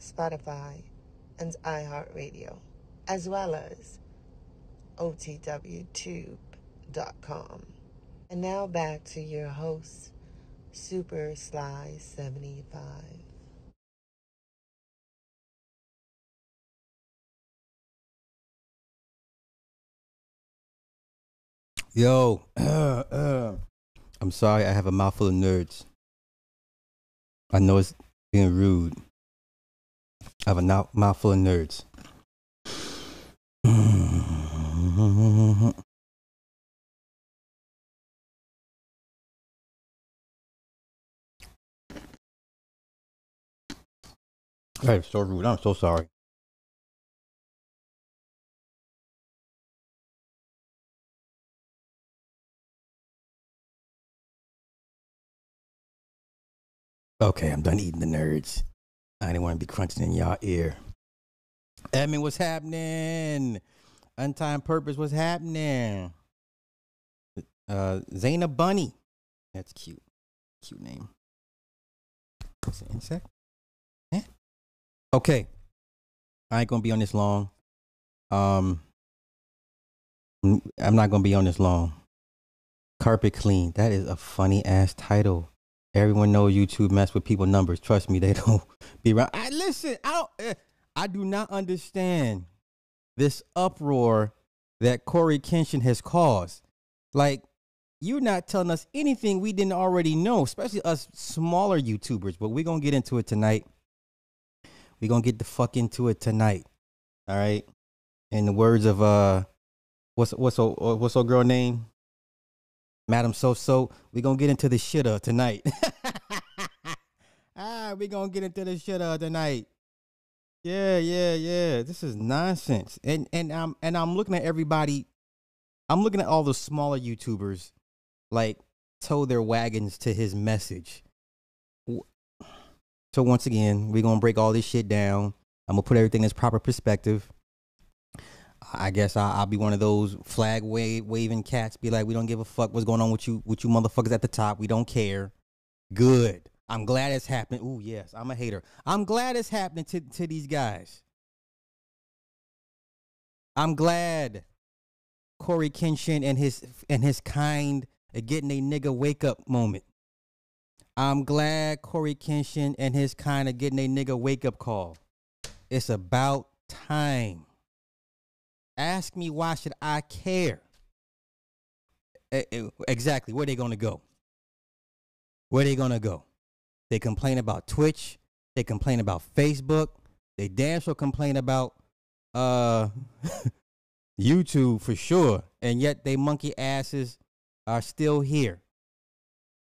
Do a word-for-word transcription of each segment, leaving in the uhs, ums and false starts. Spotify, and iHeartRadio, as well as O T W tube dot com. And now back to your host, Super Sly seventy-five. Yo, uh, uh, I'm sorry, I have a mouthful of nerds. I know it's being rude. I have a no- mouthful of nerds. That is so rude. I'm so sorry. Okay, I'm done eating the nerds. I didn't want to be crunching in y'all ear. Edmund, what's happening? Untimed Purpose, what's happening? Uh, Zayna Bunny. That's cute. Cute name. Is it an insect? Eh? Okay. I ain't going to be on this long. Um, I'm not going to be on this long. Carpet Clean. That is a funny ass title. Everyone knows YouTube mess with people numbers. Trust me, they don't be around. I listen. I don't, I do not understand this uproar that CoryxKenshin has caused. Like, you're not telling us anything we didn't already know, especially us smaller YouTubers. But we're gonna get into it tonight. We're gonna get the fuck into it tonight. All right. In the words of uh, what's what's a, what's her girl name? Madam So So, we're going to get into the shitter tonight. ah, we're going to get into the shitter tonight. Yeah, yeah, yeah. This is nonsense. And and I'm and I'm looking at everybody. I'm looking at all the smaller YouTubers like tow their wagons to his message. So once again, we're going to break all this shit down. I'm going to put everything in its proper perspective. I guess I, I'll be one of those flag wave, waving cats. Be like, we don't give a fuck what's going on with you, with you motherfuckers at the top. We don't care. Good. I'm glad it's happening. Ooh, yes, I'm a hater. I'm glad it's happening to, to these guys. I'm glad CoryxKenshin and his and his kind are getting a nigga wake up moment. I'm glad CoryxKenshin and his kind are getting a nigga wake up call. It's about time. Ask me why should I care? Exactly. Where they going to go? Where they going to go? They complain about Twitch. They complain about Facebook. They damn sure complain about uh, YouTube for sure. And yet they monkey asses are still here.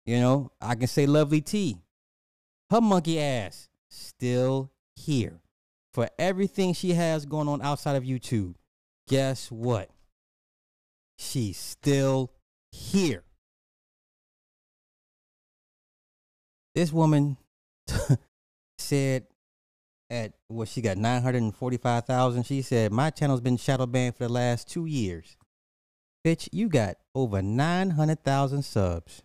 You know, I can say Lovely T. Her monkey ass still here for everything she has going on outside of YouTube. Guess what? She's still here. This woman said at what well, she got nine hundred forty-five thousand. She said, my channel's been shadow banned for the last two years. Bitch, you got over nine hundred thousand subs.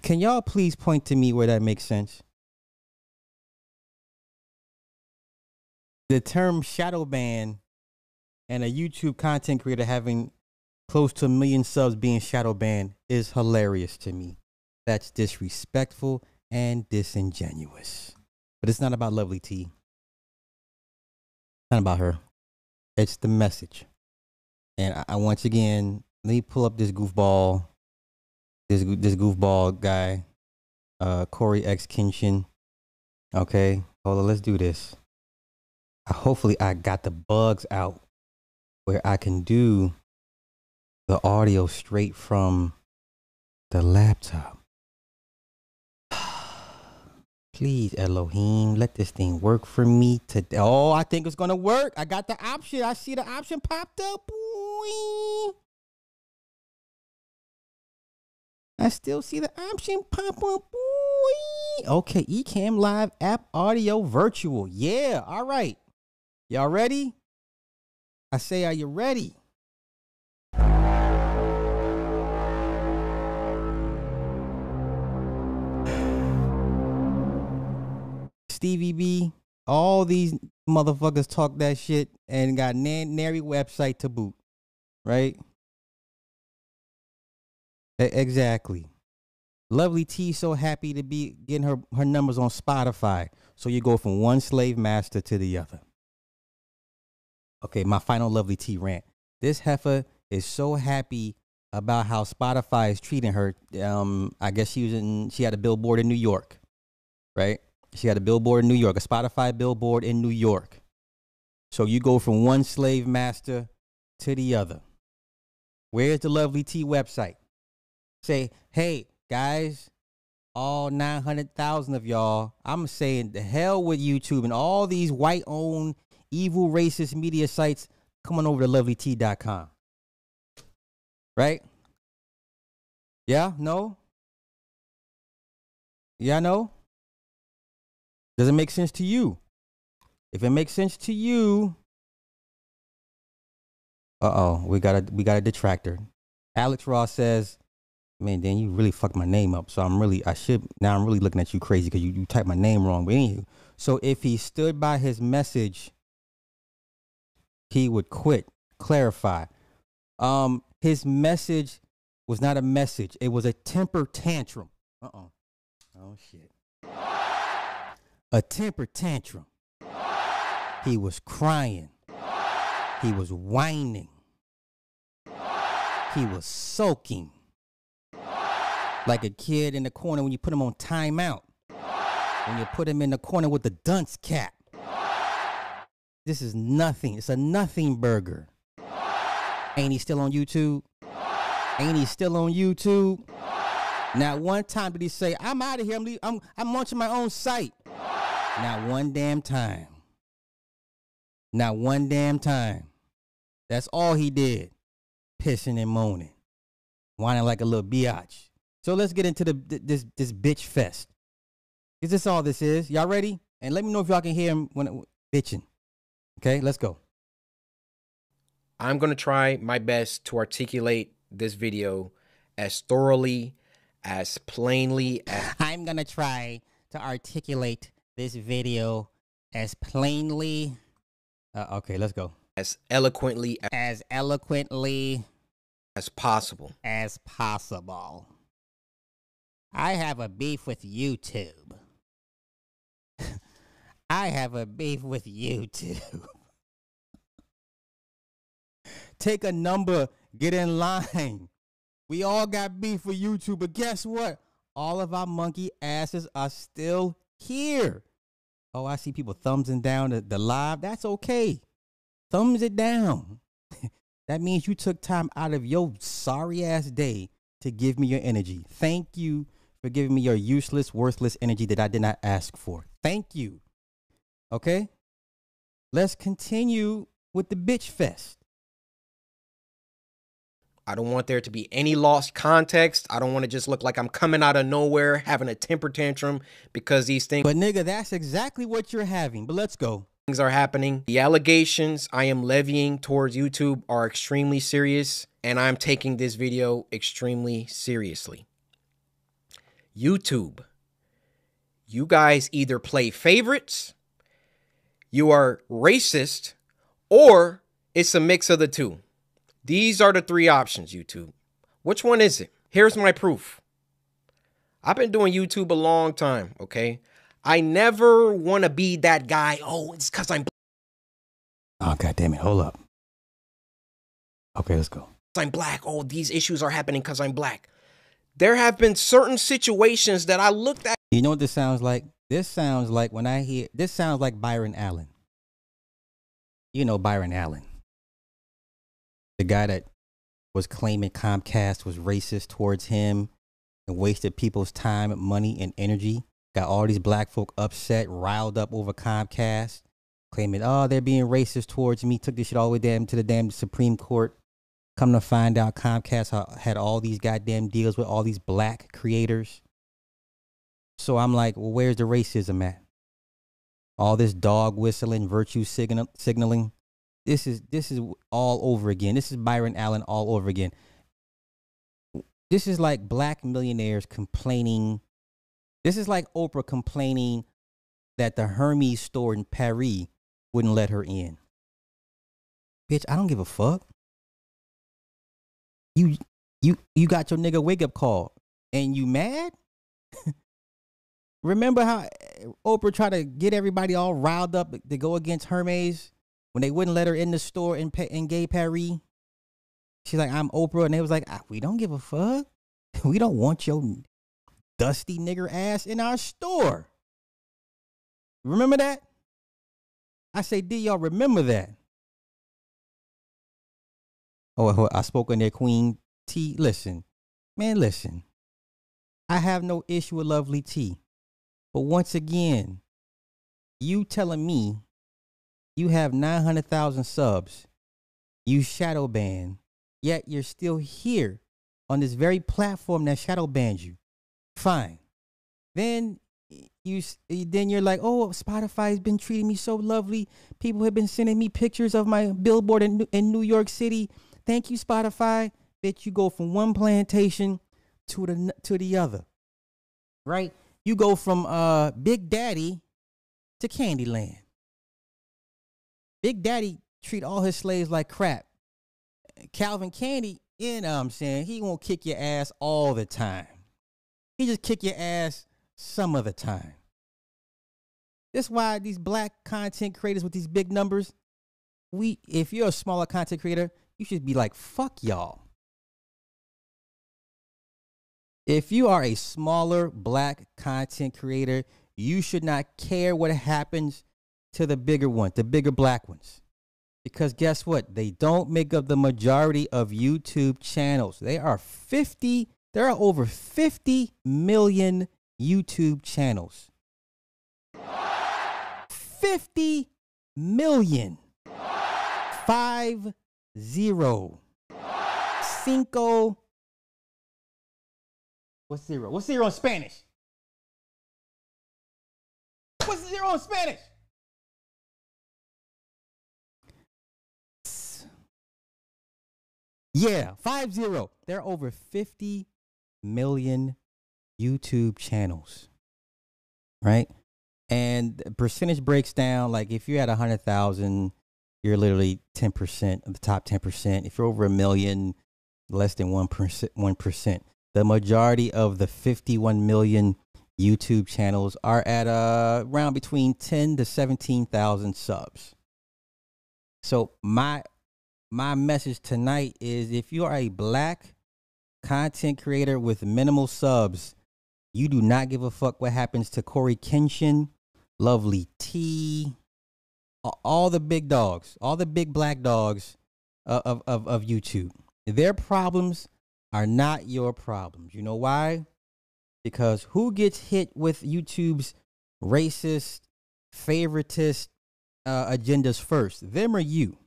Can y'all please point to me where that makes sense? The term shadow ban and a YouTube content creator having close to a million subs being shadow banned is hilarious to me. That's disrespectful and disingenuous. But it's not about Lovely T. It's not about her. It's the message. And I, I once again, let me pull up this goofball, this this goofball guy, uh, CoryxKenshin. Okay, hold on, let's do this. Hopefully I got the bugs out where I can do the audio straight from the laptop. Please, Elohim, let this thing work for me today. Oh, I think it's going to work. I got the option. I see the option popped up. Boing. I still see the option pop up. Boing. Okay, Ecamm Live app audio virtual. Yeah, all right. Y'all ready? I say, are you ready? Stevie B, all these motherfuckers talk that shit and got nan nary website to boot, right? E exactly. Lovely T, so happy to be getting her, her numbers on Spotify. So you go from one slave master to the other. Okay, my final Lovely T rant. This heifer is so happy about how Spotify is treating her. Um, I guess she was in, she had a billboard in New York, right? She had a billboard in New York, a Spotify billboard in New York. So you go from one slave master to the other. Where's the Lovely T website? Say, hey, guys, all nine hundred thousand of y'all, I'm saying the hell with YouTube and all these white-owned, evil, racist media sites. Come on over to lovely t dot com. Right? Yeah? No? Yeah, no? Does it make sense to you? If it makes sense to you, uh-oh, we got a we got a detractor. Alex Ross says, "Man, Dan, you really fucked my name up. So I'm really I should now I'm really looking at you crazy because you you typed my name wrong." But anywho, so if he stood by his message, he would quit. Clarify, um, his message was not a message. It was a temper tantrum. Uh-oh. Oh shit. A temper tantrum. He was crying. He was whining. He was sulking. Like a kid in the corner when you put him on timeout. When you put him in the corner with the dunce cap. This is nothing. It's a nothing burger. Ain't he still on YouTube? Ain't he still on YouTube? Not one time did he say, I'm out of here. I'm, I'm, I'm launching my own site. Not one damn time. Not one damn time. That's all he did. Pissing and moaning. Whining like a little biatch. So let's get into the this this bitch fest. Is this all this is? Y'all ready? And let me know if y'all can hear him when it, bitching. Okay, let's go. I'm going to try my best to articulate this video as thoroughly, as plainly as... I'm going to try to articulate... this video as plainly uh, okay let's go as eloquently as, as eloquently as possible as possible I have a beef with YouTube. I have a beef with YouTube. Take a number, get in line. We all got beef with YouTube, but guess what? All of our monkey asses are still here. Oh, I see people thumbsing down the, the live. That's okay. Thumbs it down. That means you took time out of your sorry ass day to give me your energy. Thank you for giving me your useless, worthless energy that I did not ask for. Thank you. Okay? Let's continue with the bitch fest. I don't want there to be any lost context. I don't want to just look like I'm coming out of nowhere, having a temper tantrum because these things. But nigga, that's exactly what you're having. But let's go. Things are happening. The allegations I am levying towards YouTube are extremely serious, and I'm taking this video extremely seriously. YouTube, you guys either play favorites, you are racist, or it's a mix of the two. These are the three options, YouTube. Which one is it? Here's my proof. I've been doing YouTube a long time, okay? I never want to be that guy. Oh, it's because I'm... Oh, God damn it. Hold up. Okay, let's go. I'm black. Oh, these issues are happening because I'm black. There have been certain situations that I looked at... You know what this sounds like? This sounds like when I hear... This sounds like Byron Allen. You know Byron Allen. The guy that was claiming Comcast was racist towards him and wasted people's time, money, and energy. Got all these black folk upset, riled up over Comcast, claiming, oh, they're being racist towards me. Took this shit all the way down to the damn Supreme Court. Come to find out Comcast had all these goddamn deals with all these black creators. So I'm like, well, where's the racism at? All this dog whistling, virtue signal signaling. This is, this is all over again. This is Byron Allen all over again. This is like black millionaires complaining. This is like Oprah complaining that the Hermes store in Paris wouldn't let her in. Bitch, I don't give a fuck. You, you, you got your nigga wake up call and you mad? Remember how Oprah tried to get everybody all riled up to go against Hermes when they wouldn't let her in the store in, in gay Paris? She's like, I'm Oprah. And they was like, we don't give a fuck. We don't want your dusty nigger ass in our store. Remember that? I say, did y'all remember that? Oh, I spoke on their Queen T. Listen, man, listen. I have no issue with Lovely T. But once again, you telling me you have nine hundred thousand subs, you shadow banned, yet you're still here on this very platform that shadow banned you. Fine. Then you, then you're like, oh, Spotify has been treating me so lovely. People have been sending me pictures of my billboard in, in New York City. Thank you, Spotify. Bitch, you go from one plantation to the, to the other, right? You go from uh, Big Daddy to Candyland. Big Daddy treat all his slaves like crap. Calvin Candy, you know what I'm saying? He won't kick your ass all the time. He just kick your ass some of the time. That's why these black content creators with these big numbers, we, if you're a smaller content creator, you should be like, fuck y'all. If you are a smaller black content creator, you should not care what happens to the bigger ones, the bigger black ones. Because guess what? They don't make up the majority of YouTube channels. They are fifty, there are over fifty million YouTube channels. fifty million. Five zero. Cinco. What's zero? What's zero in Spanish? What's zero in Spanish? Yeah, five zero. There are over fifty million YouTube channels, right? And percentage breaks down. Like if you're at one hundred thousand, you're literally ten percent of the top ten percent. If you're over a million, less than one percent. one percent. The majority of the fifty-one million YouTube channels are at uh, around between ten to seventeen thousand subs. So my, my message tonight is if you are a black content creator with minimal subs, you do not give a fuck what happens to CoryxKenshin, Lovely T, all the big dogs, all the big black dogs of, of, of YouTube. Their problems are not your problems. You know why? Because who gets hit with YouTube's racist, favoritist uh, agendas first? Them or you?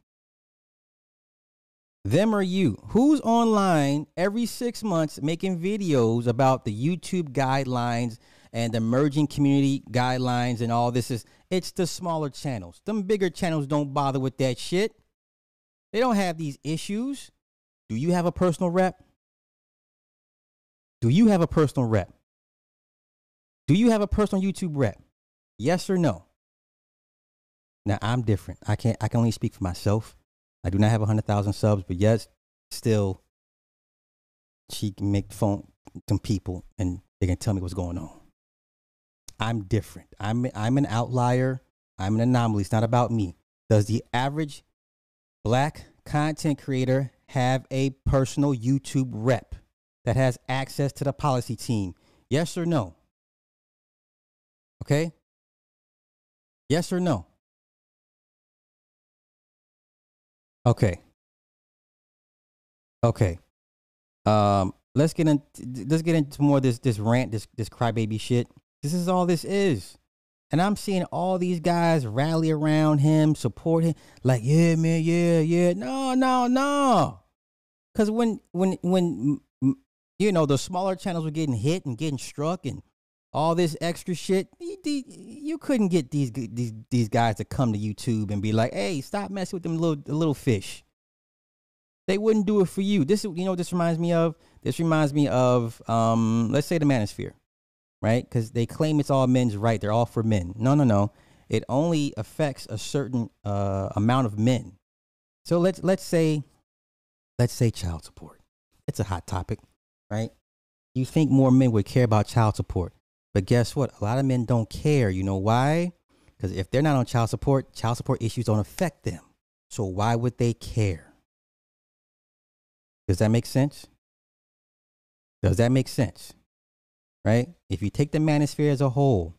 Them or you? Who's online every six months making videos about the YouTube guidelines and the emerging community guidelines and all this? Is it's the smaller channels. Them bigger channels don't bother with that shit. They don't have these issues. Do you have a personal rep? Do you have a personal rep? Do you have a personal YouTube rep? Yes or no? Now, I'm different. I can't, I can only speak for myself. I do not have one hundred thousand subs, but yes, still, she can make the phone some people and they can tell me what's going on. I'm different. I'm, I'm an outlier. I'm an anomaly. It's not about me. Does the average black content creator have a personal YouTube rep that has access to the policy team? Yes or no? Okay? Yes or no? Okay. Okay. Um, let's get into let's get into more of this this rant, this this crybaby shit. This is all this is. And I'm seeing all these guys rally around him, support him. Like, yeah, man, yeah, yeah. No, no, no. Because when, when, when, you know, the smaller channels were getting hit and getting struck and all this extra shit, you, you couldn't get these, these these guys to come to YouTube and be like, hey, stop messing with them little little fish. They wouldn't do it for you. This, you know what this reminds me of? This reminds me of, um, let's say the manosphere, right? Because they claim it's all men's right. They're all for men. No, no, no. It only affects a certain uh, amount of men. So let's, let's say, let's say child support. It's a hot topic, right? You think more men would care about child support. But guess what? A lot of men don't care. You know why? Because if they're not on child support, child support issues don't affect them. So why would they care? Does that make sense? Does that make sense? Right? If you take the manosphere as a whole,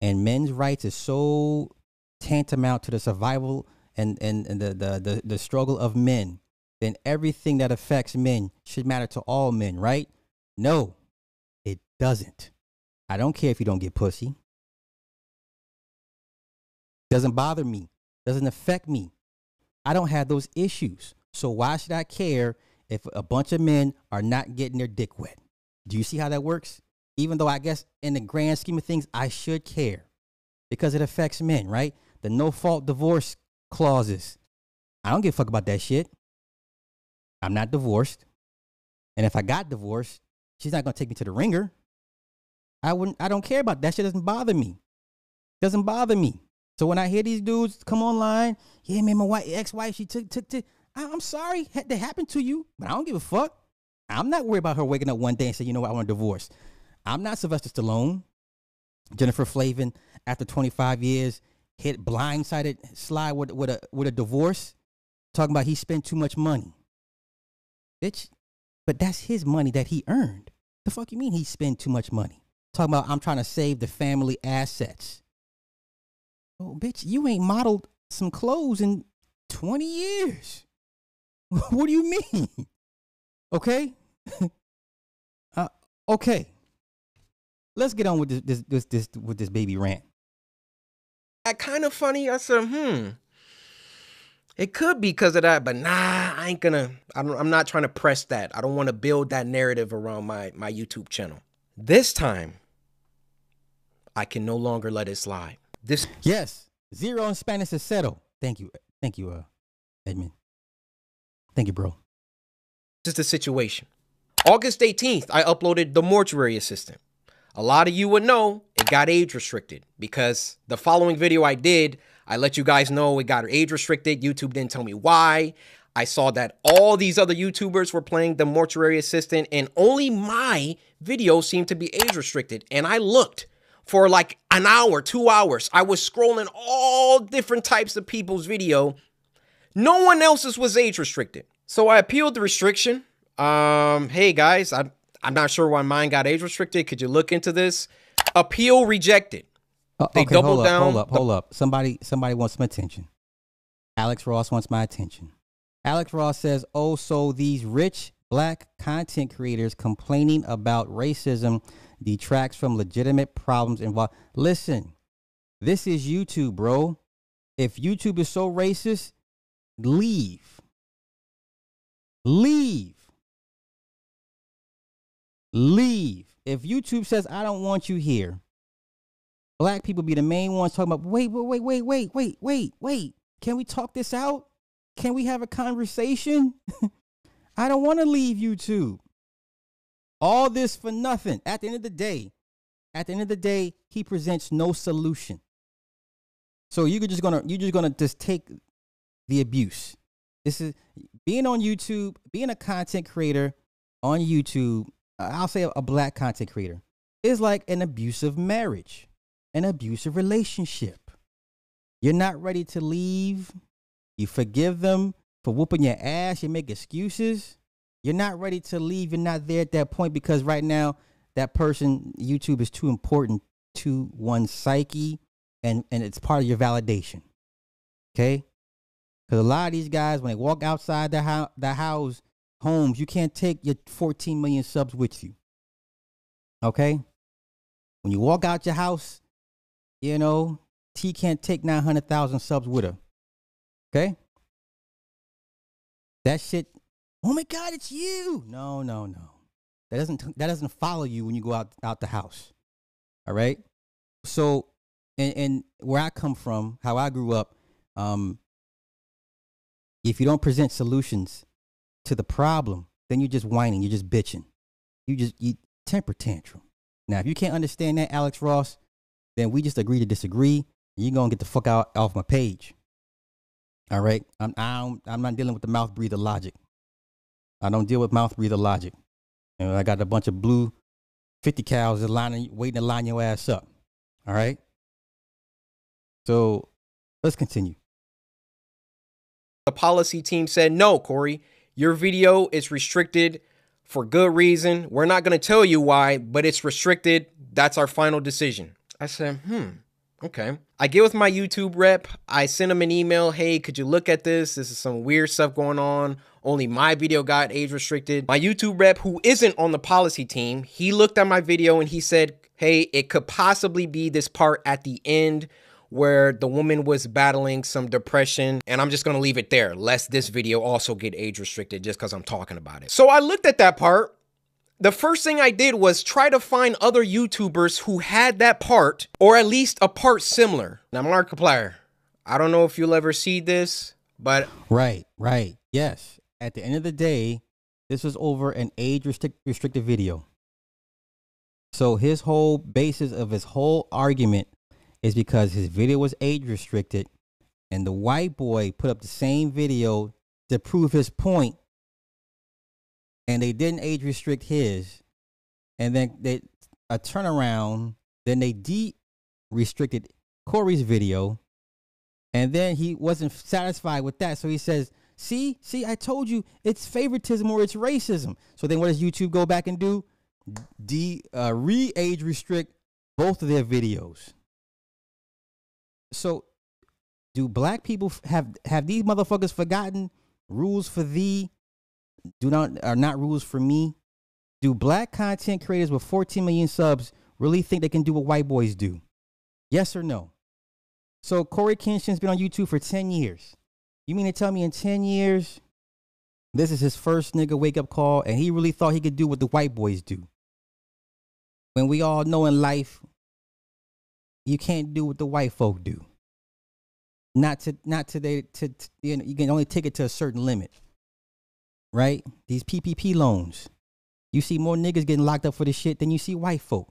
and men's rights is so tantamount to the survival and, and, and the, the, the, the struggle of men, then everything that affects men should matter to all men, right? No, it doesn't. I don't care if you don't get pussy. Doesn't bother me. Doesn't affect me. I don't have those issues. So why should I care if a bunch of men are not getting their dick wet? Do you see how that works? Even though I guess in the grand scheme of things, I should care because it affects men, right? The no-fault divorce clauses. I don't give a fuck about that shit. I'm not divorced. And if I got divorced, she's not going to take me to the ringer. I wouldn't, I don't care about that. That shit doesn't bother me. Doesn't bother me. So when I hear these dudes come online, yeah, man, my wife, ex-wife, she took, took, took. I, I'm sorry that happened to you, but I don't give a fuck. I'm not worried about her waking up one day and saying, you know what, I want a divorce. I'm not Sylvester Stallone. Jennifer Flavin, after twenty-five years, hit blindsided slide with, with, a, with a divorce, talking about he spent too much money. Bitch, but that's his money that he earned. The fuck you mean he spent too much money? Talking about I'm trying to save the family assets. Oh, bitch, you ain't modeled some clothes in twenty years. What do you mean? Okay. uh, okay. Let's get on with this, this, this, this, with this baby rant. That kind of funny. I said, hmm. It could be because of that, but nah, I ain't gonna, I don't, I'm not trying to press that. I don't want to build that narrative around my, my YouTube channel. This time, I can no longer let it slide. This yes, zero in Spanish is settled. Thank you, thank you, uh, Edmund. Thank you, bro. This is the situation. August eighteenth, I uploaded The Mortuary Assistant. A lot of you would know it got age restricted because the following video I did, I let you guys know it got age restricted. YouTube didn't tell me why. I saw that all these other YouTubers were playing The Mortuary Assistant and only my video seemed to be age restricted. And I looked for like an hour, two hours. I was scrolling all different types of people's video. No one else's was age restricted. So I appealed the restriction. Um, hey guys, I, I'm not sure why mine got age restricted. Could you look into this? Appeal rejected. Uh, they okay, doubled hold up, down. Hold up, hold up. Somebody, somebody wants some attention. Alex Ross wants my attention. Alex Ross says, oh, so these rich black content creators complaining about racism detracts from legitimate problems involved. Listen, this is YouTube, bro. If YouTube is so racist, leave. Leave. Leave. If YouTube says, I don't want you here, black people be the main ones talking about, wait, wait, wait, wait, wait, wait, wait. Can we talk this out? Can we have a conversation? I don't want to leave YouTube. All this for nothing. At the end of the day, at the end of the day, he presents no solution. So you're just gonna you're just gonna just take the abuse. This is being on YouTube, being a content creator on YouTube. I'll say a black content creator is like an abusive marriage, an abusive relationship. You're not ready to leave. You forgive them for whooping your ass. You make excuses. You're not ready to leave. You're not there at that point because right now that person, YouTube, is too important to one's psyche and, and it's part of your validation. Okay? Because a lot of these guys, when they walk outside the house, the house, homes, you can't take your fourteen million subs with you. Okay? When you walk out your house, you know, T can't take nine hundred thousand subs with her. Okay? That shit, oh my God, it's you. No, no, no. That doesn't, that doesn't follow you when you go out, out the house. All right? So, and, and where I come from, how I grew up, um, if you don't present solutions to the problem, then you're just whining. You're just bitching. You just, you temper tantrum. Now, if you can't understand that, Alex Ross, then we just agree to disagree. And you're going to get the fuck out off my page. All right. I'm, I'm, I'm not dealing with the mouth breather logic. I don't deal with mouth breather logic. And I got a bunch of blue fifty cows lining, waiting to line your ass up. All right. So let's continue. The policy team said, no, Corey, your video is restricted for good reason. We're not going to tell you why, but it's restricted. That's our final decision. I said, hmm, okay. I get with my YouTube rep. I send him an email. Hey, could you look at this? This is some weird stuff going on. Only my video got age restricted. My YouTube rep, who isn't on the policy team, he looked at my video and he said, hey, it could possibly be this part at the end where the woman was battling some depression, and I'm just gonna leave it there, lest this video also get age restricted just because I'm talking about it. So I looked at that part. The first thing I did was try to find other YouTubers who had that part, or at least a part similar. Now, Markiplier, I don't know if you'll ever see this, but... Right, right, yes. At the end of the day, this was over an age restric- restricted video. So his whole basis of his whole argument is because his video was age restricted and the white boy put up the same video to prove his point, and they didn't age restrict his, and then they a turnaround, then they de-restricted Corey's video, and then he wasn't satisfied with that, so he says, see, see, I told you, it's favoritism or it's racism. So then what does YouTube go back and do? De, uh, re-age restrict both of their videos. So, do black people have have these motherfuckers forgotten rules for thee? Do not are not rules for me. Do black content creators with fourteen million subs really think they can do what white boys do? Yes or no? So CoryxKenshin's been on YouTube for ten years. You mean to tell me in ten years, this is his first nigga wake up call, and he really thought he could do what the white boys do? When we all know in life, you can't do what the white folk do. Not to, not today. To, to, you know, you can only take it to a certain limit, right? These P P P loans. You see more niggas getting locked up for this shit than you see white folk.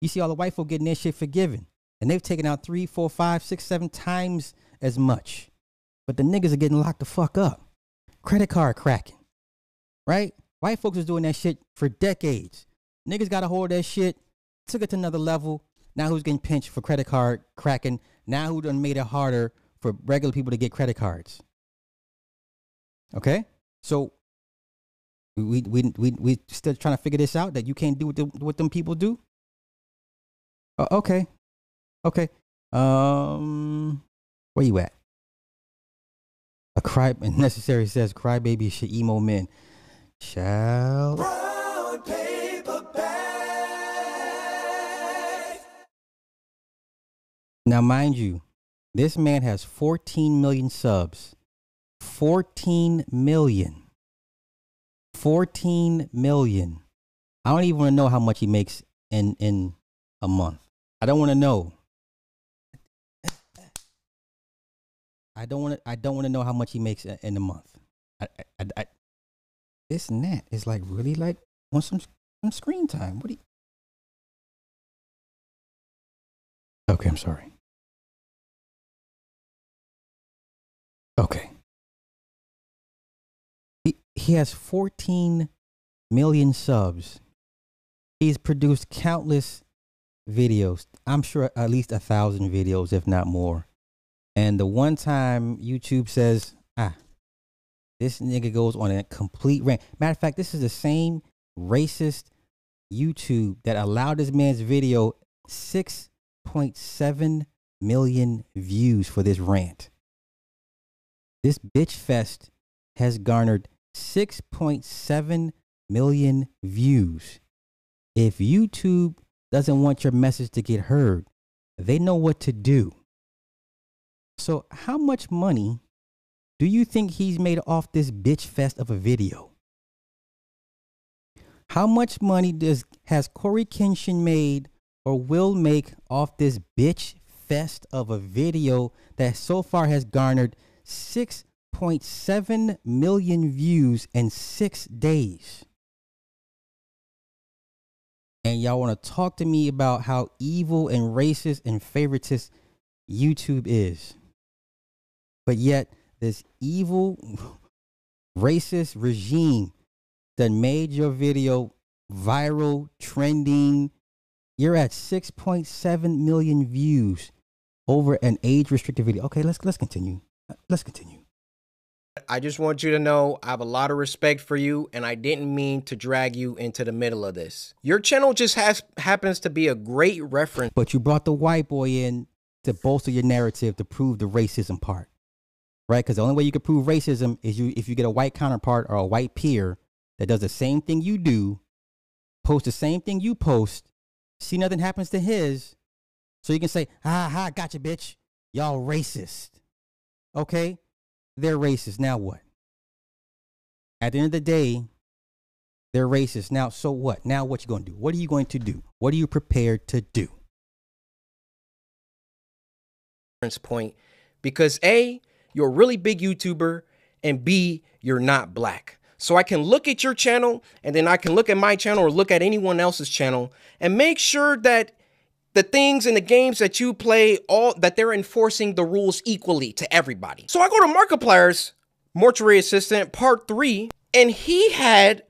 You see all the white folk getting their shit forgiven, and they've taken out three, four, five, six, seven times as much. But the niggas are getting locked the fuck up. Credit card cracking, right? White folks was doing that shit for decades. Niggas got a hold of that shit, took it to another level. Now who's getting pinched for credit card cracking? Now who done made it harder for regular people to get credit cards? Okay? So we we we we still trying to figure this out, that you can't do what, the, what them people do? Uh, okay. Okay. Um, where you at? A cry necessary says crybaby should emo men. Shall brown paper bag. Now mind you, this man has fourteen million subs. fourteen million. fourteen million. I don't even want to know how much he makes in in a month. I don't want to know. I don't want to. I don't want to know how much he makes in a month. I, I, I, this and that is like really like on some, some screen time. What do you? Okay, I'm sorry. Okay. He he has fourteen million subs. He's produced countless videos. I'm sure at least a thousand videos, if not more. And the one time YouTube says, ah, this nigga goes on a complete rant. Matter of fact, this is the same racist YouTube that allowed this man's video six point seven million views for this rant. This bitch fest has garnered six point seven million views. If YouTube doesn't want your message to get heard. They know what to do. So how much money do you think he's made off this bitch fest of a video? How much money does has CoryxKenshin made or will make off this bitch fest of a video that so far has garnered six point seven million views in six days? And y'all want to talk to me about how evil and racist and favoritist YouTube is. But yet this evil racist regime that made your video viral, trending, you're at six point seven million views over an age-restricted video. Okay, let's let's continue. Let's continue. I just want you to know I have a lot of respect for you, and I didn't mean to drag you into the middle of this. Your channel just has happens to be a great reference. But you brought the white boy in to bolster your narrative to prove the racism part, right? Because the only way you can prove racism is you if you get a white counterpart or a white peer that does the same thing you do, post the same thing you post, see nothing happens to his, so you can say, ha ha, gotcha, bitch. Y'all racist. Okay? They're racist. Now what? At the end of the day, they're racist. Now, so what? Now what you going to do? What are you going to do? What are you prepared to do? Point. Because A, you're a really big YouTuber, and B, you're not black. So I can look at your channel, and then I can look at my channel or look at anyone else's channel and make sure that the things and the games that you play, all that they're enforcing the rules equally to everybody. So I go to Markiplier's Mortuary Assistant Part three, and he had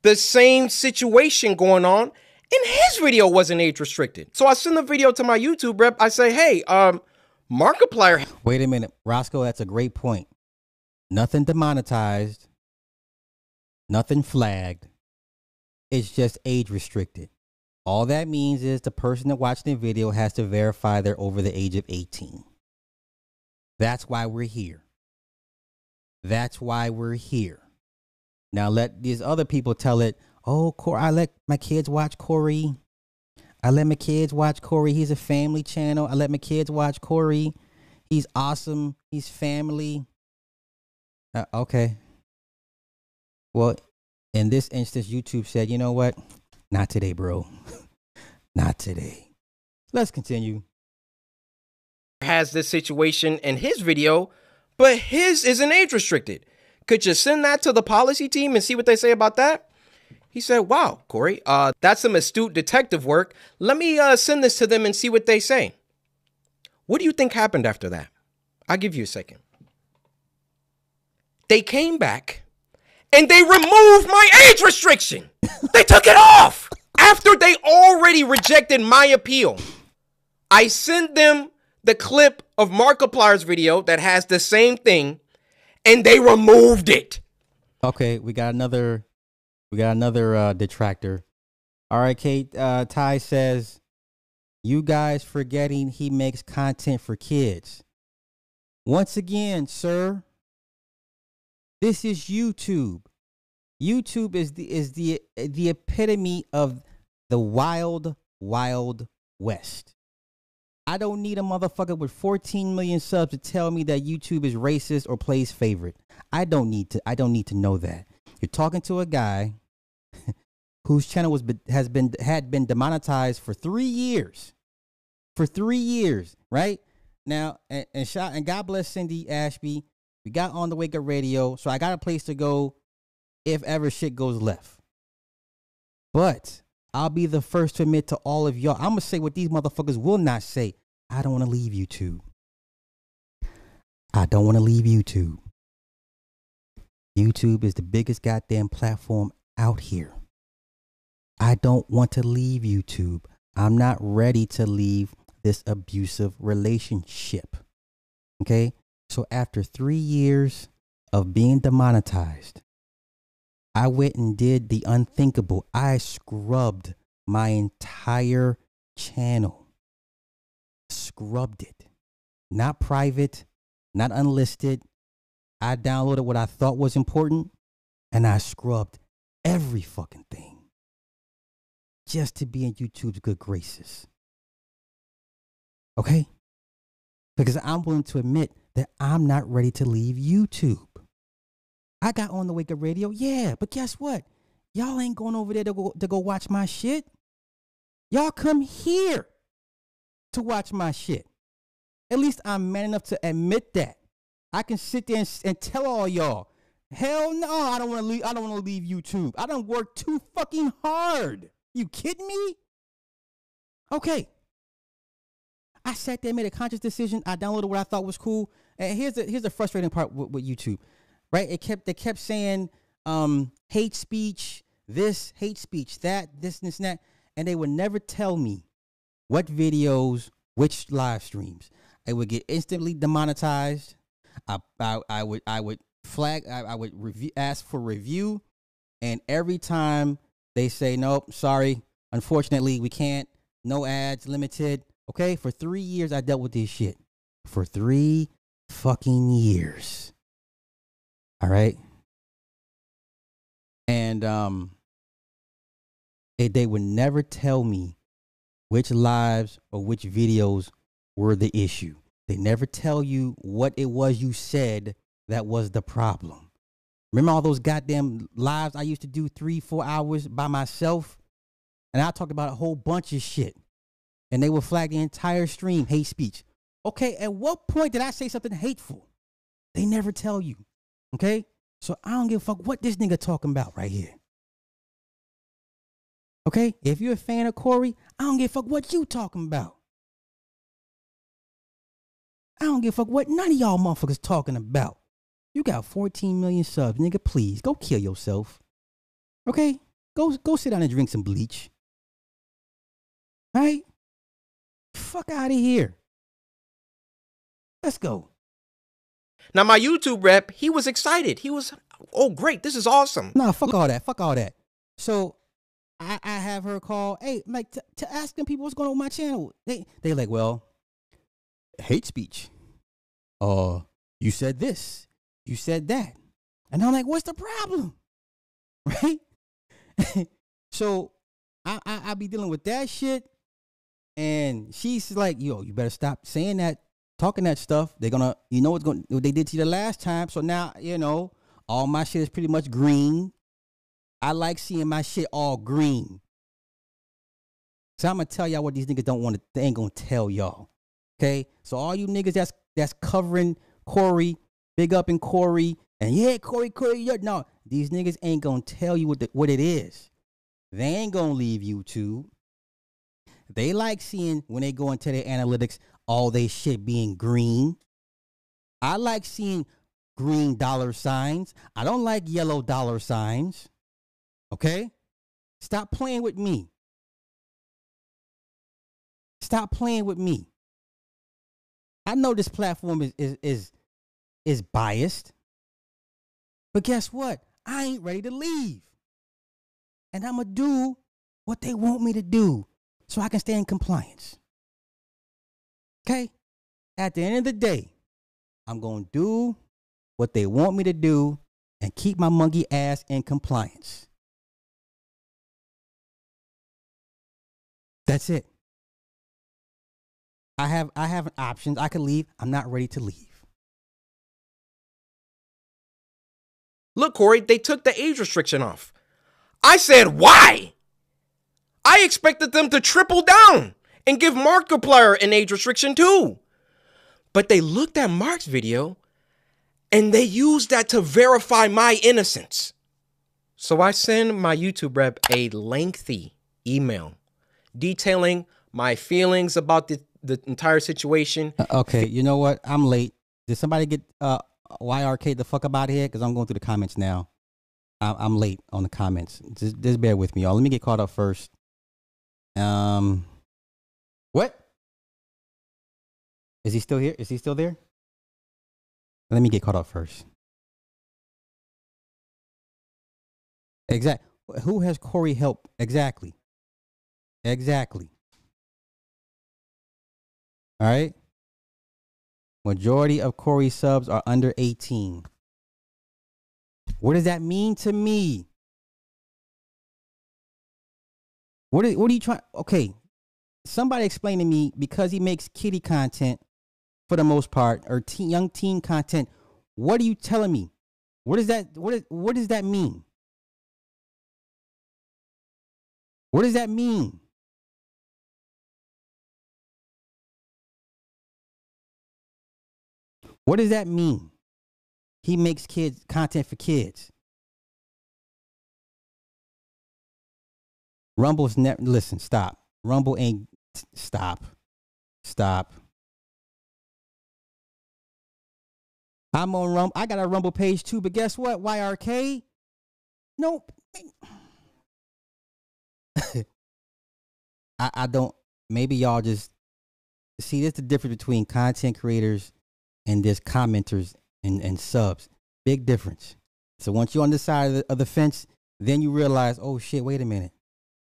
the same situation going on, and his video wasn't age restricted. So I send the video to my YouTube rep. I say, hey, um, Markiplier. Wait a minute, Roscoe, that's a great point. Nothing demonetized. Nothing flagged. It's just age restricted. All that means is the person that watched the video has to verify they're over the age of eighteen. That's why we're here. That's why we're here. Now let these other people tell it, oh, Corey, I let my kids watch Corey. I let my kids watch Corey. He's a family channel. I let my kids watch Corey. He's awesome. He's family. Uh, okay. Well, in this instance, YouTube said, you know what? Not today, bro. Not today. Let's continue. Has this situation in his video, but his isn't age restricted. Could you send that to the policy team and see what they say about that? He said, wow, Corey, uh, that's some astute detective work. Let me uh, send this to them and see what they say. What do you think happened after that? I'll give you a second. They came back. And they removed my age restriction. They took it off after they already rejected my appeal. I sent them the clip of Markiplier's video that has the same thing, and they removed it. Okay, we got another, we got another uh, detractor. All right, Kate. Uh, Ty says, "You guys forgetting he makes content for kids." Once again, sir. This is YouTube. YouTube is the is the the epitome of the wild, wild west. I don't need a motherfucker with fourteen million subs to tell me that YouTube is racist or plays favorite. I don't need to. I don't need to know that. You're talking to a guy whose channel was has been had been demonetized for three years, for three years, right now. And and, shout, and God bless Cindy Ashby. We got on the Wake Up Radio, so I got a place to go if ever shit goes left. But I'll be the first to admit to all of y'all, I'm going to say what these motherfuckers will not say. I don't want to leave YouTube. I don't want to leave YouTube. YouTube is the biggest goddamn platform out here. I don't want to leave YouTube. I'm not ready to leave this abusive relationship. Okay? So after three years of being demonetized, I went and did the unthinkable. I scrubbed my entire channel. Scrubbed it. Not private, not unlisted. I downloaded what I thought was important, and I scrubbed every fucking thing. just to be in YouTube's good graces. Okay? Because I'm willing to admit that I'm not ready to leave YouTube. I got on the Wake Up Radio, yeah, but guess what? Y'all ain't going over there to go, to go watch my shit. Y'all come here to watch my shit. At least I'm man enough to admit that. I can sit there and, and tell all y'all, hell no, I don't want to leave. I don't want to leave YouTube. I done worked too fucking hard. You kidding me? Okay. I sat there, made a conscious decision. I downloaded what I thought was cool. And here's the here's the frustrating part with, with YouTube, right? It kept they kept saying um, hate speech, this hate speech, that this and this and that, and they would never tell me what videos, which live streams. It would get instantly demonetized. I I, I would I would flag. I, I would review, ask for review, and every time they say nope, sorry, unfortunately we can't. No ads, limited. Okay, for three years I dealt with this shit. For three fucking years. All right, and um, it, they would never tell me which lives or which videos were the issue. They never tell you what it was you said that was the problem. Remember all those goddamn lives I used to do three, four hours by myself? And I talked about a whole bunch of shit. And they would flag the entire stream, hate speech. Okay, at what point did I say something hateful? They never tell you. Okay? So I don't give a fuck what this nigga talking about right here. Okay? If you're a fan of Corey, I don't give a fuck what you talking about. I don't give a fuck what none of y'all motherfuckers talking about. You got fourteen million subs, nigga. Please, go kill yourself. Okay? Go, go sit down and drink some bleach. All right? Fuck out of here. Let's go. Now, my YouTube rep, he was excited. He was, oh, great. This is awesome. Nah, fuck all that. Fuck all that. So I, I have her call, hey, like, to, to asking people what's going on with my channel. They, they like, well, hate speech. Uh, you said this. You said that. And I'm like, what's the problem? Right? So I, I, I be dealing with that shit. And she's like, yo, you better stop saying that, talking that stuff. They're going to, you know, what's going, what they did to you the last time. So now, you know, all my shit is pretty much green. I like seeing my shit all green. So I'm going to tell y'all what these niggas don't want to, they ain't going to tell y'all. Okay. So all you niggas that's, that's covering Corey, big up in Corey. And yeah, Corey, Corey, yeah. No, these niggas ain't going to tell you what the, what it is. They ain't going to leave YouTube. They like seeing, when they go into their analytics, all they shit being green. I like seeing green dollar signs. I don't like yellow dollar signs. Okay? Stop playing with me. Stop playing with me. I know this platform is, is, is, is biased. But guess what? I ain't ready to leave. And I'm going to do what they want me to do, so I can stay in compliance. Okay? At the end of the day, I'm going to do what they want me to do and keep my monkey ass in compliance. That's it. I have, I have options. I could leave. I'm not ready to leave. Look, Corey, they took the age restriction off. I said, why? I expected them to triple down and give Markiplier an age restriction too. But they looked at Mark's video and they used that to verify my innocence. So I send my YouTube rep a lengthy email detailing my feelings about the, the entire situation. Uh, okay, you know what? I'm late. Did somebody get uh, Y R K the fuck up out of here? Because I'm going through the comments now. I I'm late on the comments. Just, just bear with me, y'all. Let me get caught up first. Um, what? Is he still here? Is he still there? Let me get caught up first. Exactly. Who has Corey helped? Exactly. Exactly. All right. Majority of Corey subs are under eighteen. What does that mean to me? What are, what are you trying? Okay. Somebody explain to me, because he makes kiddie content for the most part, or teen, young teen content. What are you telling me? What is that? What is, what does that mean? What does that mean? What does that mean? He makes kids content for kids. Rumble's never, listen, stop. Rumble ain't, stop, stop. I'm on Rumble. I got a Rumble page too, but guess what? Y R K? Nope. I, I don't, maybe y'all just, see, there's the difference between content creators and just commenters and, and subs. Big difference. So once you're on this side of the, of the fence, then you realize, oh shit, wait a minute.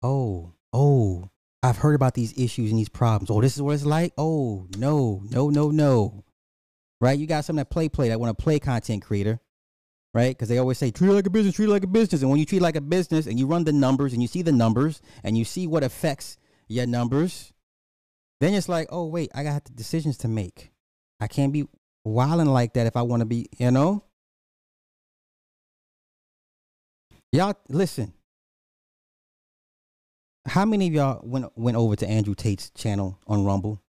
Oh, oh, I've heard about these issues and these problems. Oh, this is what it's like? Oh, no, no, no, no. Right? You got some that play, play, that want to play content creator. Right? Because they always say, treat it like a business, treat it like a business. And when you treat it like a business and you run the numbers and you see the numbers and you see what affects your numbers, then it's like, oh, wait, I got decisions to make. I can't be wilding like that if I want to be, you know? Y'all, listen. How many of y'all went, went over to Andrew Tate's channel on Rumble?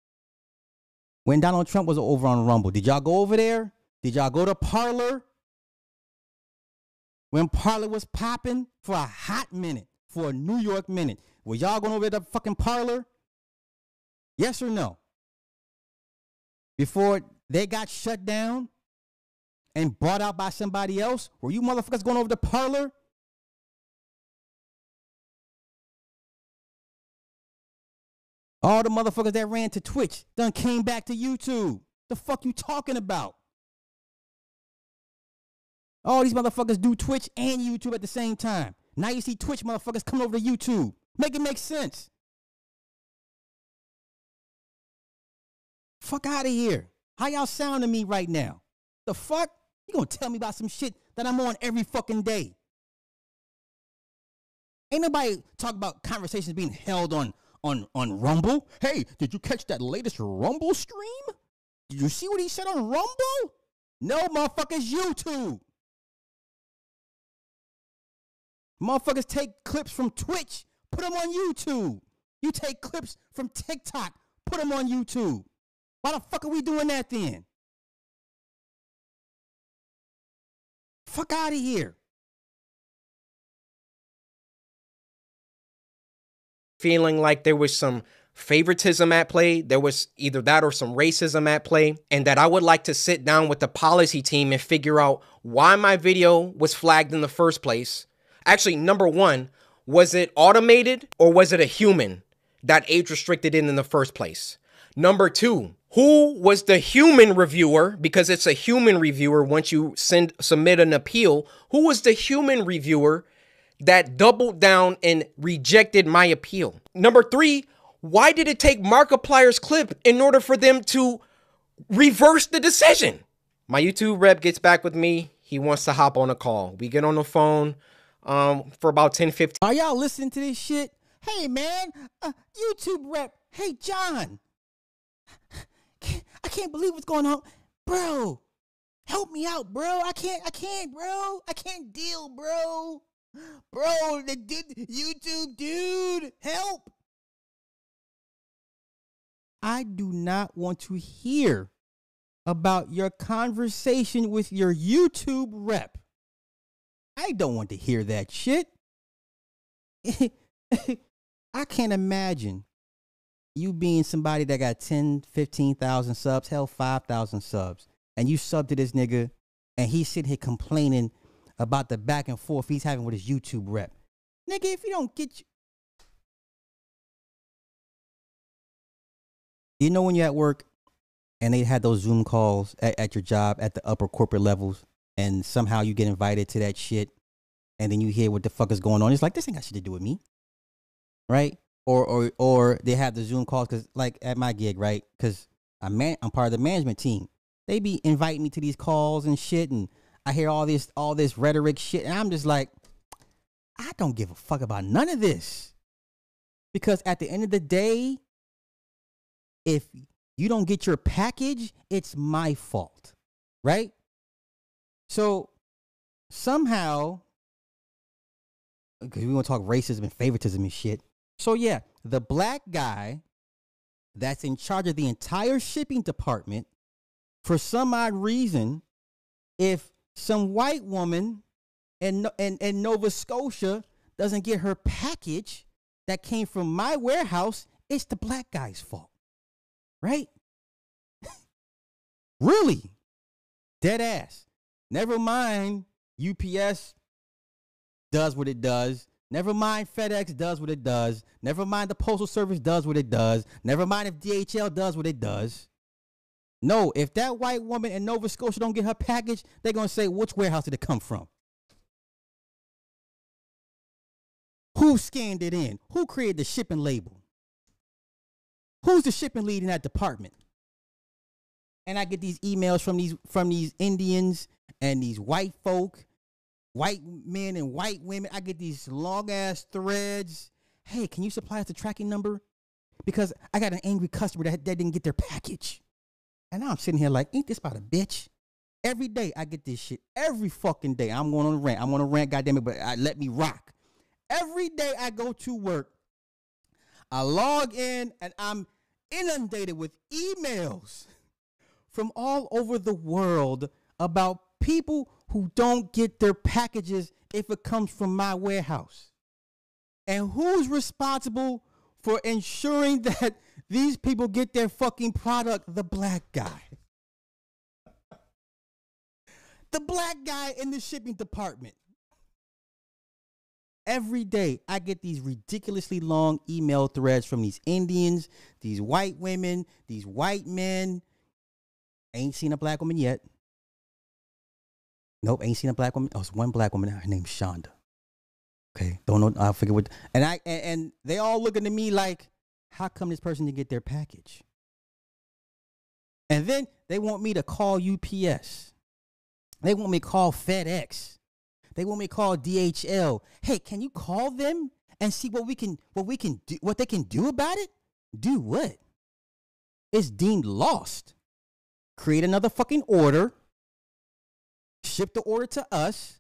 When Donald Trump was over on Rumble, did y'all go over there? Did y'all go to Parler? When Parler was popping for a hot minute, for a New York minute, were y'all going over to fucking Parler? Yes or no? Before they got shut down and bought out by somebody else, were you motherfuckers going over to Parler? All the motherfuckers that ran to Twitch done came back to YouTube. The fuck you talking about? All these motherfuckers do Twitch and YouTube at the same time. Now you see Twitch motherfuckers come over to YouTube. Make it make sense. Fuck out of here. How y'all sound to me right now? The fuck? You gonna tell me about some shit that I'm on every fucking day? Ain't nobody talk about conversations being held on On, on Rumble? Hey, did you catch that latest Rumble stream? Did you see what he said on Rumble? No, motherfuckers, YouTube. Motherfuckers take clips from Twitch, put them on YouTube. You take clips from TikTok, put them on YouTube. Why the fuck are we doing that then? Fuck out of here. Feeling like there was some favoritism at play. There was either that or some racism at play, and that I would like to sit down with the policy team and figure out why my video was flagged in the first place. Actually, number one, was it automated or was it a human that age restricted in in the first place? Number two, who was the human reviewer? Because it's a human reviewer once you send submit an appeal. Who was the human reviewer that doubled down and rejected my appeal? Number three, why did it take Markiplier's clip in order for them to reverse the decision? My YouTube rep gets back with me. He wants to hop on a call. We get on the phone um, for about ten, fifteen. Are y'all listening to this shit? Hey, man, uh, YouTube rep. Hey, John. I can't believe what's going on. Bro, help me out, bro. I can't, I can't, bro. I can't deal, bro. Bro, the dude, YouTube dude, help. I do not want to hear about your conversation with your YouTube rep. I don't want to hear that shit. I can't imagine you being somebody that got ten, fifteen thousand subs, hell, five thousand subs, and you subbed to this nigga, and he's sitting here complaining about the back and forth he's having with his YouTube rep. Nigga, if you don't get you... You know when you're at work and they had those Zoom calls at, at your job at the upper corporate levels, and somehow you get invited to that shit, and then you hear what the fuck is going on. It's like, this ain't got shit to do with me. Right? Or or or they have the Zoom calls because, like, at my gig, right? Because I'm, man- I'm part of the management team. They be inviting me to these calls and shit, and I hear all this, all this rhetoric shit, and I'm just like, I don't give a fuck about none of this. Because at the end of the day, if you don't get your package, it's my fault, right? So somehow, because we want to talk racism and favoritism and shit. So yeah, the black guy that's in charge of the entire shipping department, for some odd reason, if some white woman in, in, in Nova Scotia doesn't get her package that came from my warehouse, it's the black guy's fault, right? Really? Dead ass. Never mind U P S does what it does. Never mind FedEx does what it does. Never mind the Postal Service does what it does. Never mind if D H L does what it does. No, if that white woman in Nova Scotia don't get her package, they're going to say, which warehouse did it come from? Who scanned it in? Who created the shipping label? Who's the shipping lead in that department? And I get these emails from these from these Indians and these white folk, white men and white women. I get these long-ass threads. Hey, can you supply us the tracking number? Because I got an angry customer that, that didn't get their package. And now I'm sitting here like, ain't this about a bitch? Every day I get this shit. Every fucking day. I'm going on a rant. I'm on a rant, goddammit, but I, let me rock. Every day I go to work, I log in, and I'm inundated with emails from all over the world about people who don't get their packages if it comes from my warehouse. And who's responsible for ensuring that these people get their fucking product? The black guy. The black guy in the shipping department. Every day I get these ridiculously long email threads from these Indians, these white women, these white men. Ain't seen a black woman yet. Nope, ain't seen a black woman. Oh, it's one black woman. Her name's Shonda. Okay, don't know. I forget what. And I and, and they all looking at me like, how come this person didn't get their package? And then they want me to call U P S. They want me to call FedEx. They want me to call D H L. Hey, can you call them and see what we can what we can do, what they can do about it? Do what? It's deemed lost. Create another fucking order. Ship the order to us.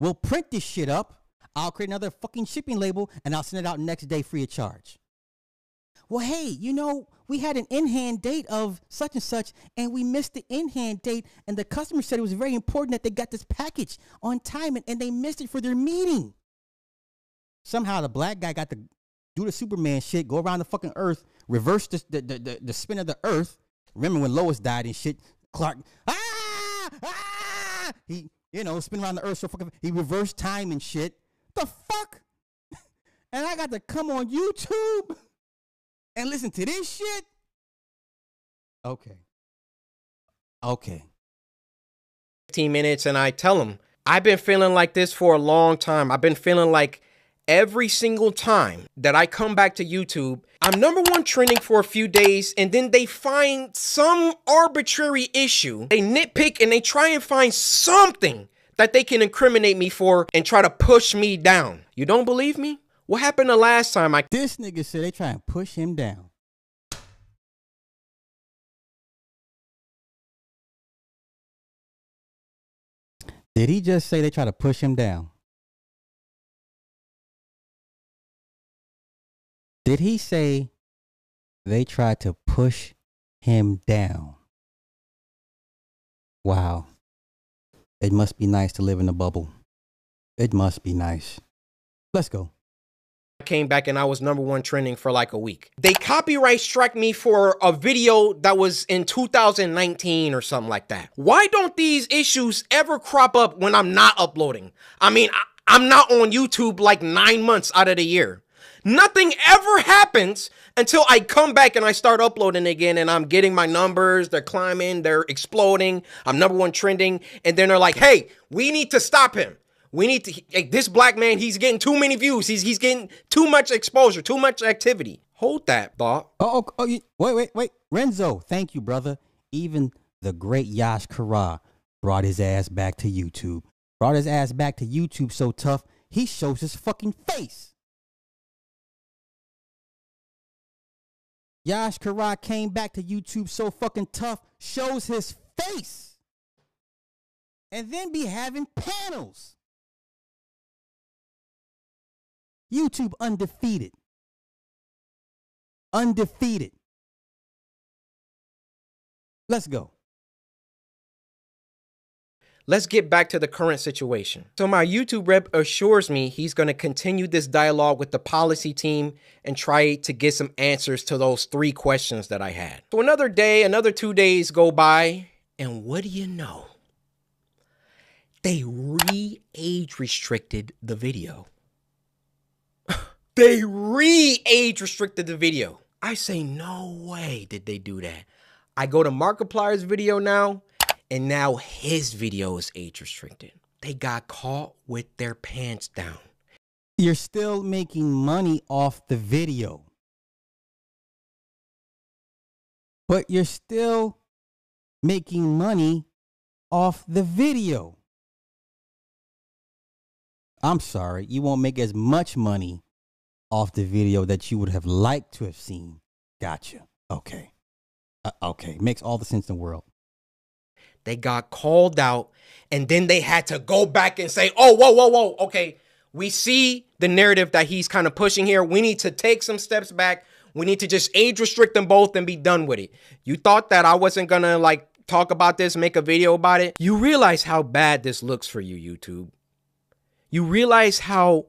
We'll print this shit up. I'll create another fucking shipping label and I'll send it out next day free of charge. Well, hey, you know, we had an in-hand date of such and such and we missed the in-hand date and the customer said it was very important that they got this package on time and, and they missed it for their meeting. Somehow the black guy got to do the Superman shit, go around the fucking earth, reverse the, the, the, the, the spin of the earth. Remember when Lois died and shit, Clark, ah, ah, he, you know, spin around the earth so fucking, he reversed time and shit. The fuck? And I got to come on YouTube and listen to this shit? Okay. Okay. fifteen minutes and I tell him, I've been feeling like this for a long time. I've been feeling like every single time that I come back to YouTube, I'm number one trending for a few days, and then they find some arbitrary issue. They nitpick and they try and find something that they can incriminate me for and try to push me down. You don't believe me? What happened the last time I... This nigga said they try and push him down. Did he just say they try to push him down? Did he say they tried to push him down? Wow. It must be nice to live in a bubble. It must be nice. Let's go. I came back and I was number one trending for like a week. They copyright strike me for a video that was in two thousand nineteen or something like that. Why don't these issues ever crop up when I'm not uploading? I mean, I, I'm not on YouTube like nine months out of the year. Nothing ever happens until I come back and I start uploading again and I'm getting my numbers, they're climbing, they're exploding, I'm number one trending, and then they're like, hey, we need to stop him. We need to, like, this black man, he's getting too many views, he's he's getting too much exposure, too much activity. Hold that thought. Oh, oh, oh you, wait, wait, wait. Renzo, thank you, brother. Even the great Yash Kara brought his ass back to YouTube. Brought his ass back to YouTube so tough, he shows his fucking face. Yash Karai came back to YouTube so fucking tough, shows his face, and then be having panels. YouTube undefeated. Undefeated. Let's go. Let's get back to the current situation. So my YouTube rep assures me he's going to continue this dialogue with the policy team and try to get some answers to those three questions that I had. So another day, another two days go by, and what do you know? They re-age restricted the video. They re-age restricted the video. I say, no way did they do that. I go to Markiplier's video now. And now his video is age restricted. They got caught with their pants down. You're still making money off the video. But you're still making money off the video. I'm sorry, you won't make as much money off the video that you would have liked to have seen. Gotcha. Okay. Uh, okay. Makes all the sense in the world. They got called out, and then they had to go back and say, oh, whoa, whoa, whoa. Okay, we see the narrative that he's kind of pushing here. We need to take some steps back. We need to just age restrict them both and be done with it. You thought that I wasn't going to, like, talk about this, make a video about it? You realize how bad this looks for you, YouTube. You realize how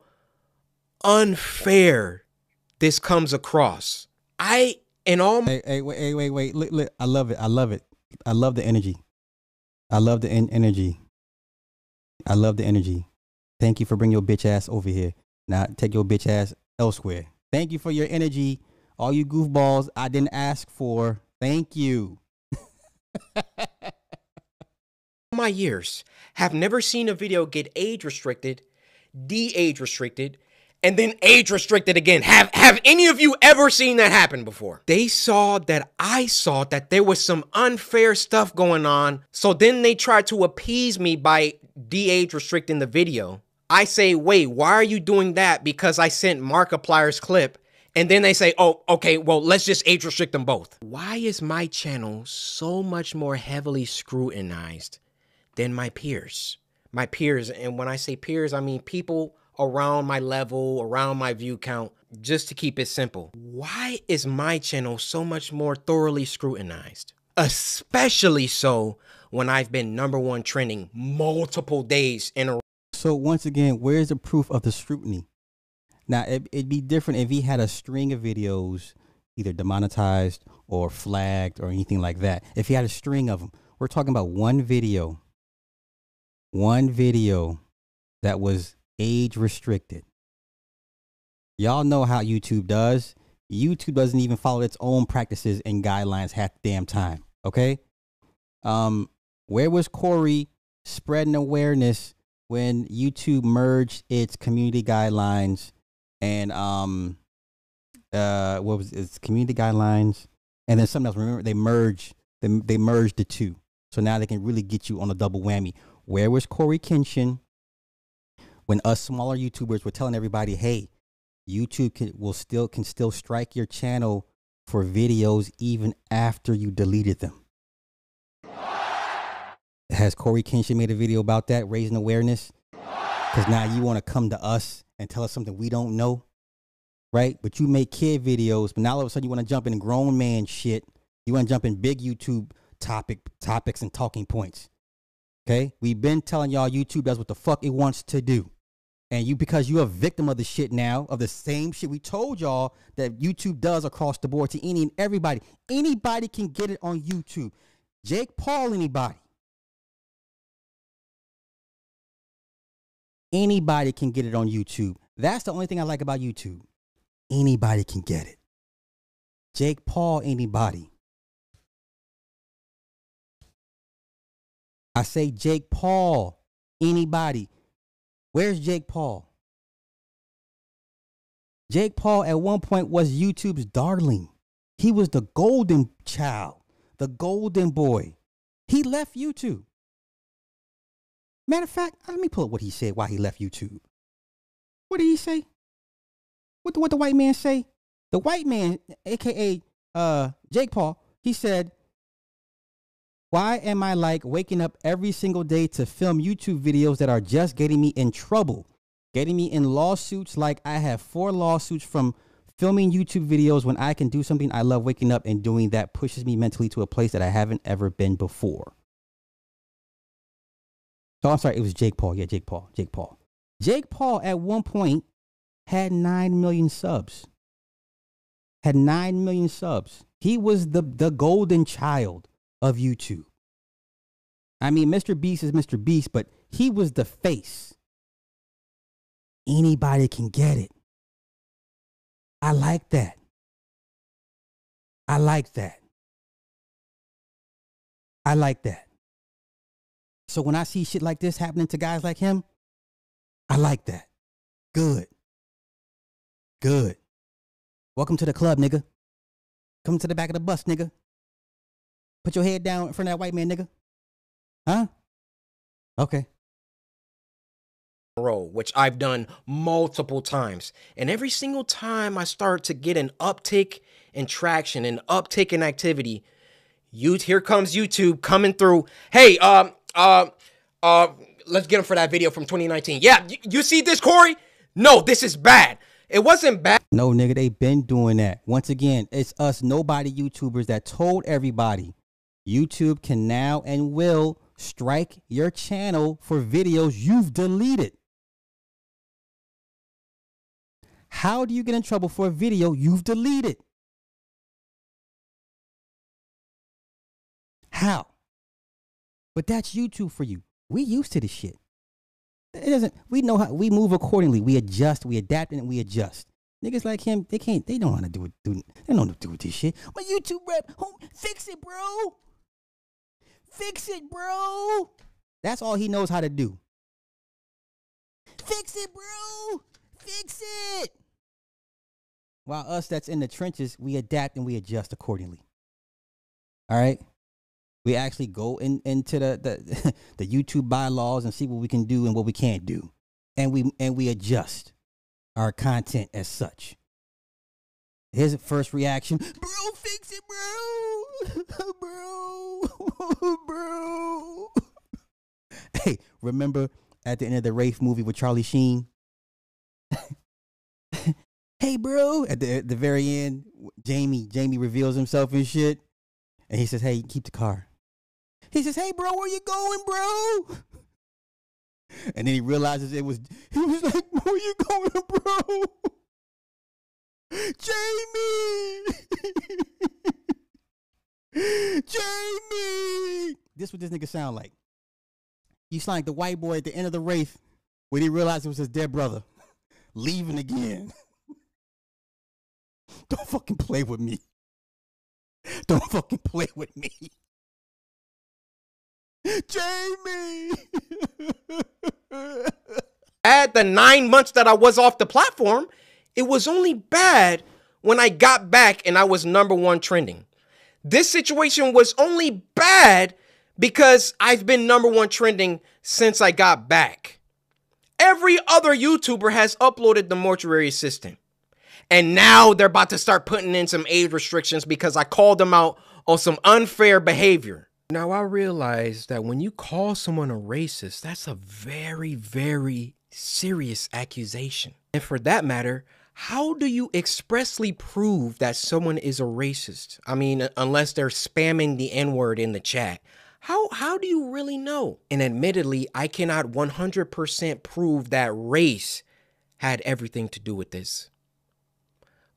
unfair this comes across. I, and all my... Hey, hey, wait, hey, wait, wait. Look, look. I love it. I love it. I love the energy. I love the en energy. I love the energy. Thank you for bringing your bitch ass over here. Now take your bitch ass elsewhere. Thank you for your energy. All you goofballs I didn't ask for. Thank you. My years have never seen a video get age restricted, de-age restricted, and then age restricted again. Have, have any of you ever seen that happen before? They saw that I saw that there was some unfair stuff going on. So then they tried to appease me by de-age restricting the video. I say, wait, why are you doing that? Because I sent Markiplier's clip. And then they say, oh, okay, well, let's just age restrict them both. Why is my channel so much more heavily scrutinized than my peers? My peers, and when I say peers, I mean people around my level, around my view count, just to keep it simple. Why is my channel so much more thoroughly scrutinized? Especially so when I've been number one trending multiple days in a row. So once again, where's the proof of the scrutiny? Now, it, it'd be different if he had a string of videos, either demonetized or flagged or anything like that. If he had a string of them, we're talking about one video, one video that was age restricted. Y'all know how YouTube does. YouTube doesn't even follow its own practices and guidelines half the damn time. Okay. Um, where was Corey spreading awareness when YouTube merged its community guidelines and um, uh, what was its community guidelines? And then something else. Remember, they merged. They, they merged the two. So now they can really get you on a double whammy. Where was CoryxKenshin when us smaller YouTubers were telling everybody, hey, YouTube can, will still, can still strike your channel for videos even after you deleted them? Has CoryxKenshin made a video about that, raising awareness? Because now you want to come to us and tell us something we don't know, right? But you make kid videos, but now all of a sudden you want to jump in grown man shit. You want to jump in big YouTube topic, topics and talking points. Okay? We've been telling y'all YouTube does what the fuck it wants to do. And you, because you're a victim of the shit now, of the same shit we told y'all that YouTube does across the board to any and everybody. Anybody can get it on YouTube. Jake Paul, anybody. Anybody can get it on YouTube. That's the only thing I like about YouTube. Anybody can get it. Jake Paul, anybody. I say Jake Paul, anybody. Where's Jake Paul? Jake Paul at one point was YouTube's darling. He was the golden child, the golden boy. He left YouTube. Matter of fact, let me pull up what he said while he left YouTube. What did he say? What did what the white man say? The white man, a k a uh, Jake Paul, he said, "Why am I like waking up every single day to film YouTube videos that are just getting me in trouble, getting me in lawsuits? Like I have four lawsuits from filming YouTube videos when I can do something I love waking up and doing that pushes me mentally to a place that I haven't ever been before." So I'm sorry, it was Jake Paul. Yeah, Jake Paul, Jake Paul. Jake Paul at one point had nine million subs. Had nine million subs. He was the, the golden child of YouTube. I mean, Mister Beast is Mister Beast, but he was the face. Anybody can get it. I like that. I like that. I like that. So when I see shit like this happening to guys like him, I like that. Good. Good. Welcome to the club, nigga. Come to the back of the bus, nigga. Put your head down in front of that white man, nigga. Huh? Okay. Roll, which I've done multiple times. And every single time I start to get an uptick in traction, an uptick in activity, you, here comes YouTube coming through. Hey, um, uh, uh, let's get him for that video from twenty nineteen. Yeah, you, you see this, Corey? No, this is bad. It wasn't bad. No, nigga, they've been doing that. Once again, it's us nobody YouTubers that told everybody YouTube can now and will strike your channel for videos you've deleted. How do you get in trouble for a video you've deleted? How? But that's YouTube for you. We used to this shit. It doesn't, we know how, we move accordingly. We adjust, we adapt, and we adjust. Niggas like him, they can't, they don't know how to do it. Do, they don't know how to do this shit. My YouTube rep, home, fix it, bro. Fix it, bro. That's all he knows how to do. Fix it, bro. Fix it. While us that's in the trenches, we adapt and we adjust accordingly. All right? We actually go in, into the, the, the YouTube bylaws and see what we can do and what we can't do. And we, and we adjust our content as such. His first reaction, bro, fix it, bro. Bro. Bro. Hey, remember at the end of the Rafe movie with Charlie Sheen? Hey, bro. At the, at the very end, Jamie, Jamie reveals himself and shit. And he says, hey, keep the car. He says, hey, bro, where you going, bro? And then he realizes it was, he was like, where you going, bro? Jamie! Jamie! This is what this nigga sound like. You sound like the white boy at the end of the Wraith when he realized it was his dead brother. Leaving again. Don't fucking play with me. Don't fucking play with me. Jamie! At the nine months that I was off the platform, it was only bad when I got back and I was number one trending. This situation was only bad because I've been number one trending since I got back. Every other YouTuber has uploaded The Mortuary Assistant. And now they're about to start putting in some age restrictions because I called them out on some unfair behavior. Now, I realize that when you call someone a racist, that's a very, very serious accusation. And for that matter, how do you expressly prove that someone is a racist? I mean, unless they're spamming the N-word in the chat. How, how do you really know? And admittedly, I cannot one hundred percent prove that race had everything to do with this.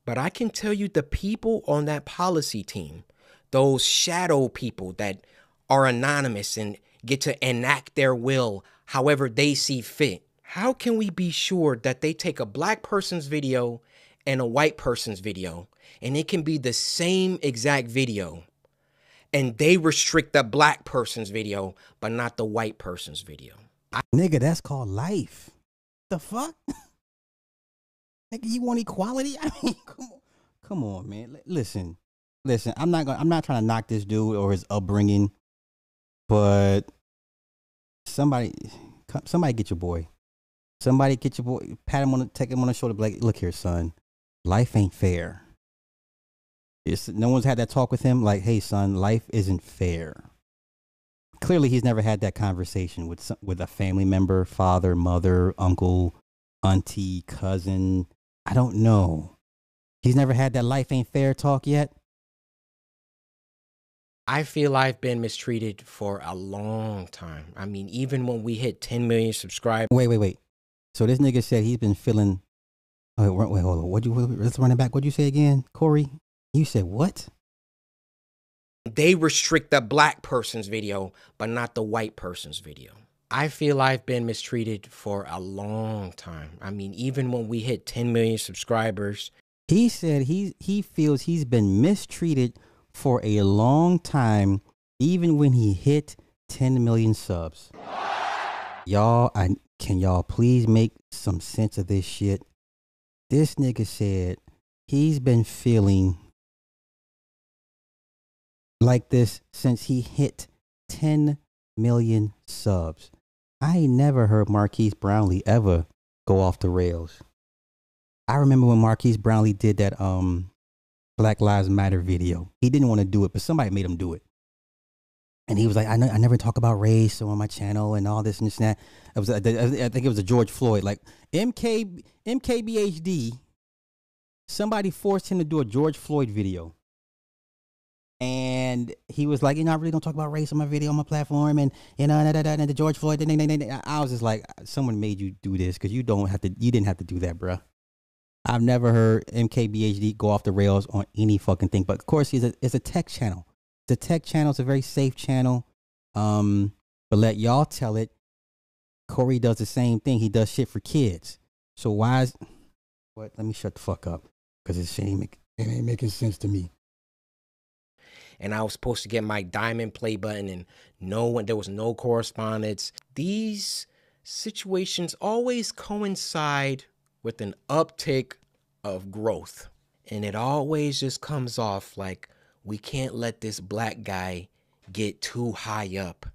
But I can tell you the people on that policy team, those shadow people that are anonymous and get to enact their will however they see fit. How can we be sure that they take a black person's video and a white person's video, and it can be the same exact video, and they restrict the black person's video, but not the white person's video? I Nigga, that's called life. The fuck? Nigga, you want equality? I mean, come on, come on, man. L listen, listen. I'm not gonna. I'm not trying to knock this dude or his upbringing, but somebody, somebody get your boy. Somebody get your boy. Pat him on the, take him on the shoulder. Be like, look here, son. Life ain't fair. It's, no one's had that talk with him, like, hey, son, life isn't fair. Clearly, he's never had that conversation with some, with a family member, father, mother, uncle, auntie, cousin. I don't know. He's never had that life ain't fair talk yet. I feel I've been mistreated for a long time. I mean, even when we hit ten million subscribers. Wait, wait, wait. So this nigga said he's been feeling. Oh, wait, wait, hold on. What'd you, let's run it back. What'd you say again, Corey? You said what? They restrict the black person's video, but not the white person's video. I feel I've been mistreated for a long time. I mean, even when we hit ten million subscribers. He said he, he feels he's been mistreated for a long time, even when he hit ten million subs. Y'all, I can y'all please make some sense of this shit? This nigga said he's been feeling like this since he hit ten million subs. I ain't never heard Marquise Brownlee ever go off the rails. I remember when Marquise Brownlee did that um Black Lives Matter video. He didn't want to do it, but somebody made him do it. And he was like, I, know, I never talk about race on my channel and all this and this and that. It was, I think it was a George Floyd. Like, M K, M K B H D, somebody forced him to do a George Floyd video. And he was like, you know, I really don't talk about race on my video, on my platform. And, you know, da, da, da, the George Floyd. Da, da, da, da. I was just like, someone made you do this because you don't have to, you didn't have to do that, bruh. I've never heard M K B H D go off the rails on any fucking thing. But, of course, he's a, it's a tech channel. The tech channel is a very safe channel. Um, but let y'all tell it. Corey does the same thing. He does shit for kids. So why is... What? Let me shut the fuck up. Because it's shame. It ain't making sense to me. And I was supposed to get my diamond play button and no one, there was no correspondence. These situations always coincide with an uptick of growth. And it always just comes off like, we can't let this black guy get too high up.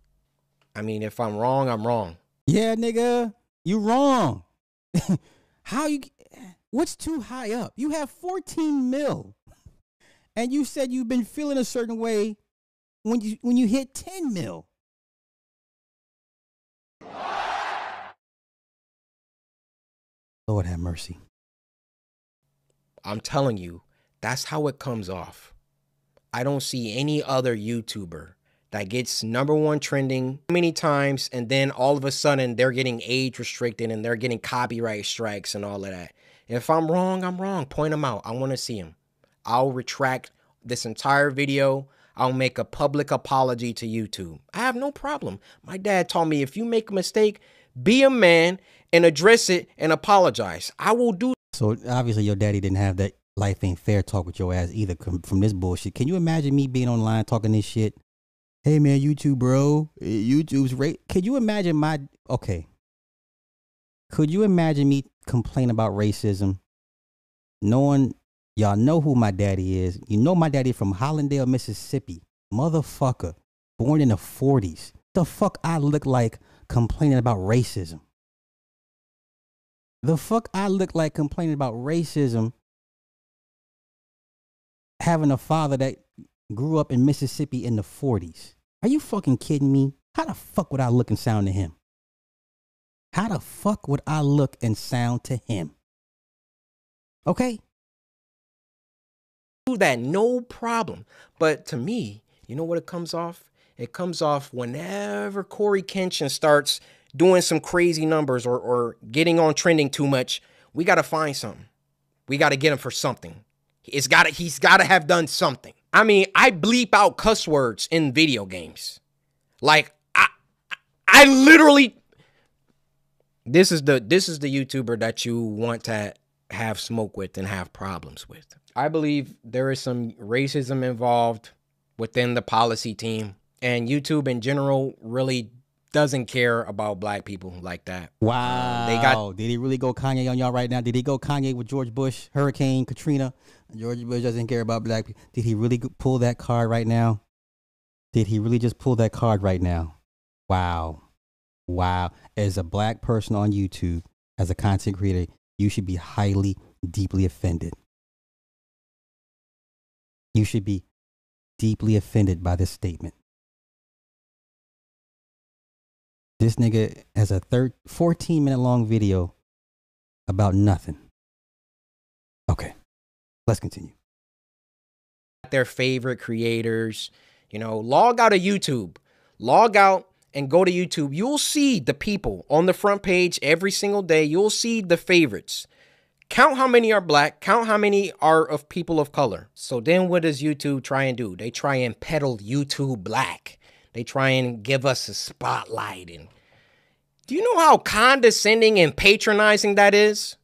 I mean, if I'm wrong, I'm wrong. Yeah, nigga, you wrong. How you, what's too high up? You have fourteen mil. And you said you've been feeling a certain way when you, when you hit ten mil. Lord have mercy. I'm telling you, that's how it comes off. I don't see any other YouTuber that gets number one trending many times and then all of a sudden they're getting age restricted and they're getting copyright strikes and all of that. If I'm wrong, I'm wrong. Point them out. I want to see them. I'll retract this entire video. I'll make a public apology to YouTube. I have no problem. My dad taught me if you make a mistake, be a man and address it and apologize. I will do. So obviously your daddy didn't have that life ain't fair talk with your ass either from this bullshit. Can you imagine me being online talking this shit? Hey man, YouTube bro, YouTube's rate. Could you imagine my, okay. Could you imagine me complain about racism? Knowing y'all know who my daddy is. You know my daddy from Hollandale, Mississippi. Motherfucker. Born in the forties. The fuck I look like complaining about racism. The fuck I look like complaining about racism. Having a father that grew up in Mississippi in the forties. Are you fucking kidding me? How the fuck would I look and sound to him? How the fuck would I look and sound to him? Okay? Do that, no problem. But to me, you know what it comes off? It comes off whenever CoryxKenshin starts doing some crazy numbers or, or getting on trending too much, we got to find something. We got to get him for something. It's gotta, he's got to have done something. I mean, I bleep out cuss words in video games. Like, I, I literally, this is the, this is the YouTuber that you want to have smoke with and have problems with. I believe there is some racism involved within the policy team, and YouTube in general really doesn't care about black people like that. Wow. Um, they got, did he really go Kanye on y'all right now? Did he go Kanye with George Bush, Hurricane Katrina? George Bush doesn't care about black people. Did he really pull that card right now? Did he really just pull that card right now? Wow. Wow. As a black person on YouTube, as a content creator, you should be highly, deeply offended. You should be deeply offended by this statement. This nigga has a thirteen, fourteen minute long video about nothing. Okay, let's continue. Their favorite creators, you know, log out of YouTube, log out and go to YouTube. You'll see the people on the front page every single day. You'll see the favorites. Count how many are black, count how many are of people of color. So then what does YouTube try and do? They try and peddle YouTube black. They try and give us a spotlight. And do you know how condescending and patronizing that is?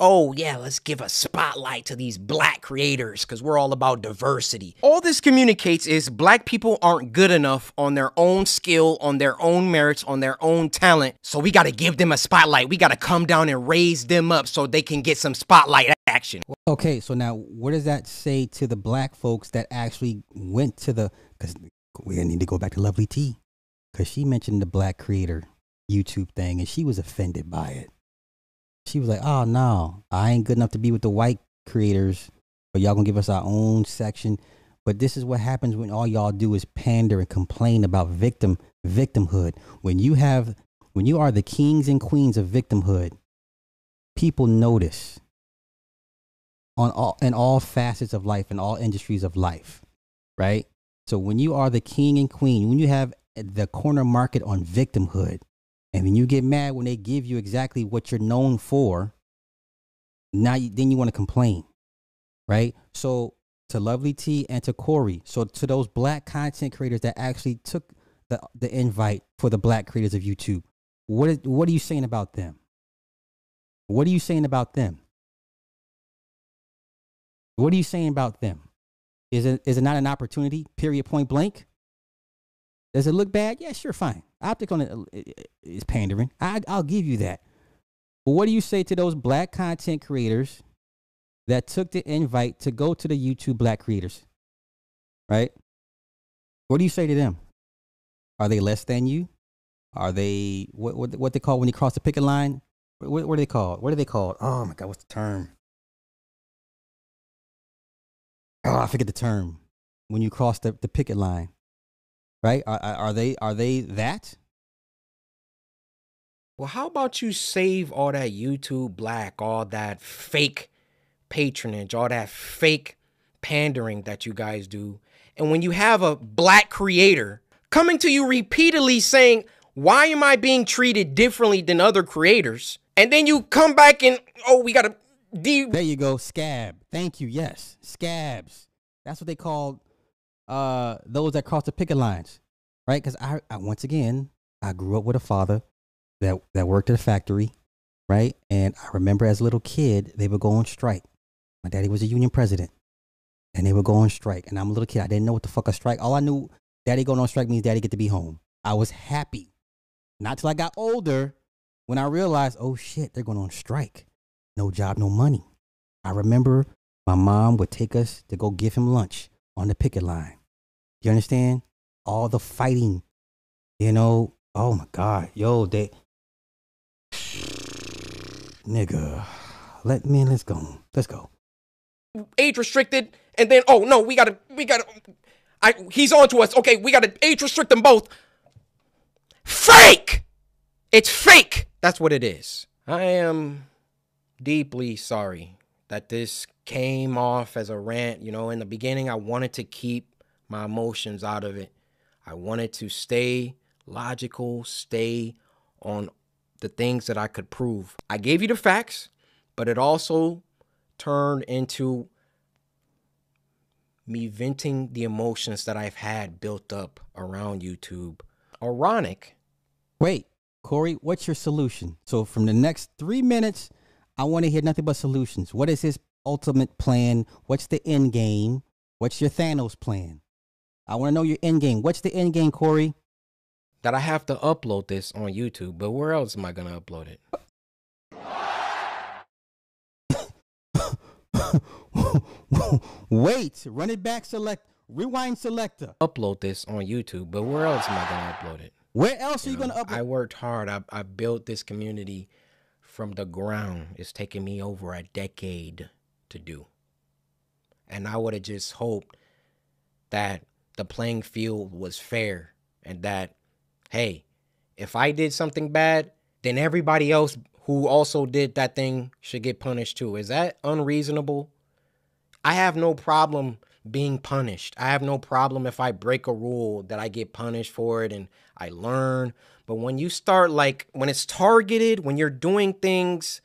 Oh yeah, let's give a spotlight to these black creators because we're all about diversity. All this communicates is black people aren't good enough on their own skill, on their own merits, on their own talent. So we gotta give them a spotlight. We gotta come down and raise them up so they can get some spotlight action. Okay, so now what does that say to the black folks that actually went to the, because we need to go back to Lovely T, because she mentioned the black creator YouTube thing and she was offended by it. She was like, oh, no, I ain't good enough to be with the white creators, but y'all gonna give us our own section. But this is what happens when all y'all do is pander and complain about victim victimhood. When you have, when you are the kings and queens of victimhood, people notice on all, in all facets of life, in all industries of life, right? So when you are the king and queen, when you have the corner market on victimhood, and then you get mad when they give you exactly what you're known for. Now, you, then you want to complain, right? So to Lovely T and to Corey, so to those black content creators that actually took the, the invite for the black creators of YouTube, what, is, what are you saying about them? What are you saying about them? What are you saying about them? Is it, is it not an opportunity, period, point blank? Does it look bad? Yeah, sure, fine. Optic on it is pandering. I, I'll give you that. But what do you say to those black content creators that took the invite to go to the YouTube black creators? Right? What do you say to them? Are they less than you? Are they, what, what, what they call when you cross the picket line? What, what are they called? What are they called? Oh my God, what's the term? Oh, I forget the term. When you cross the, the picket line. Right? Are, are they are they that? Well, how about you save all that YouTube black, all that fake patronage, all that fake pandering that you guys do. And when you have a black creator coming to you repeatedly saying, why am I being treated differently than other creators? And then you come back and, oh, we got to... De- there you go. Scab. Thank you. Yes. Scabs. That's what they call... Uh, those that cross the picket lines, right? Because I, I, once again, I grew up with a father that, that worked at a factory, right? And I remember as a little kid, they would go on strike. My daddy was a union president, and they would go on strike. And I'm a little kid. I didn't know what the fuck a strike. All I knew, daddy going on strike means daddy get to be home. I was happy. Not till I got older when I realized, oh shit, they're going on strike. No job, no money. I remember my mom would take us to go give him lunch on the picket line. You understand? All the fighting, you know, oh my God, yo, they, nigga, let me, let's go, let's go. Age restricted, and then, oh no, we gotta, we gotta, I, he's on to us, okay, we gotta age restrict them both. Fake! It's fake! That's what it is. I am deeply sorry that this came off as a rant. You know, in the beginning, I wanted to keep my emotions out of it. I wanted to stay logical, stay on the things that I could prove. I gave you the facts, but it also turned into me venting the emotions that I've had built up around YouTube. Ironic. Wait, Corey, what's your solution? So from the next three minutes, I want to hear nothing but solutions. What is his ultimate plan? What's the end game? What's your Thanos plan? I want to know your end game. What's the end game, Corey? That I have to upload this on YouTube, but where else am I going to upload it? Wait, run it back, select, rewind selector. Upload this on YouTube, but where else am I going to upload it? Where else you are you going to upload? I worked hard. I, I built this community from the ground. It's taken me over a decade to do. And I would have just hoped that the playing field was fair and that, hey, if I did something bad, then everybody else who also did that thing should get punished too. Is that unreasonable? I have no problem being punished. I have no problem if I break a rule that I get punished for it and I learn. But when you start, like, when it's targeted, when you're doing things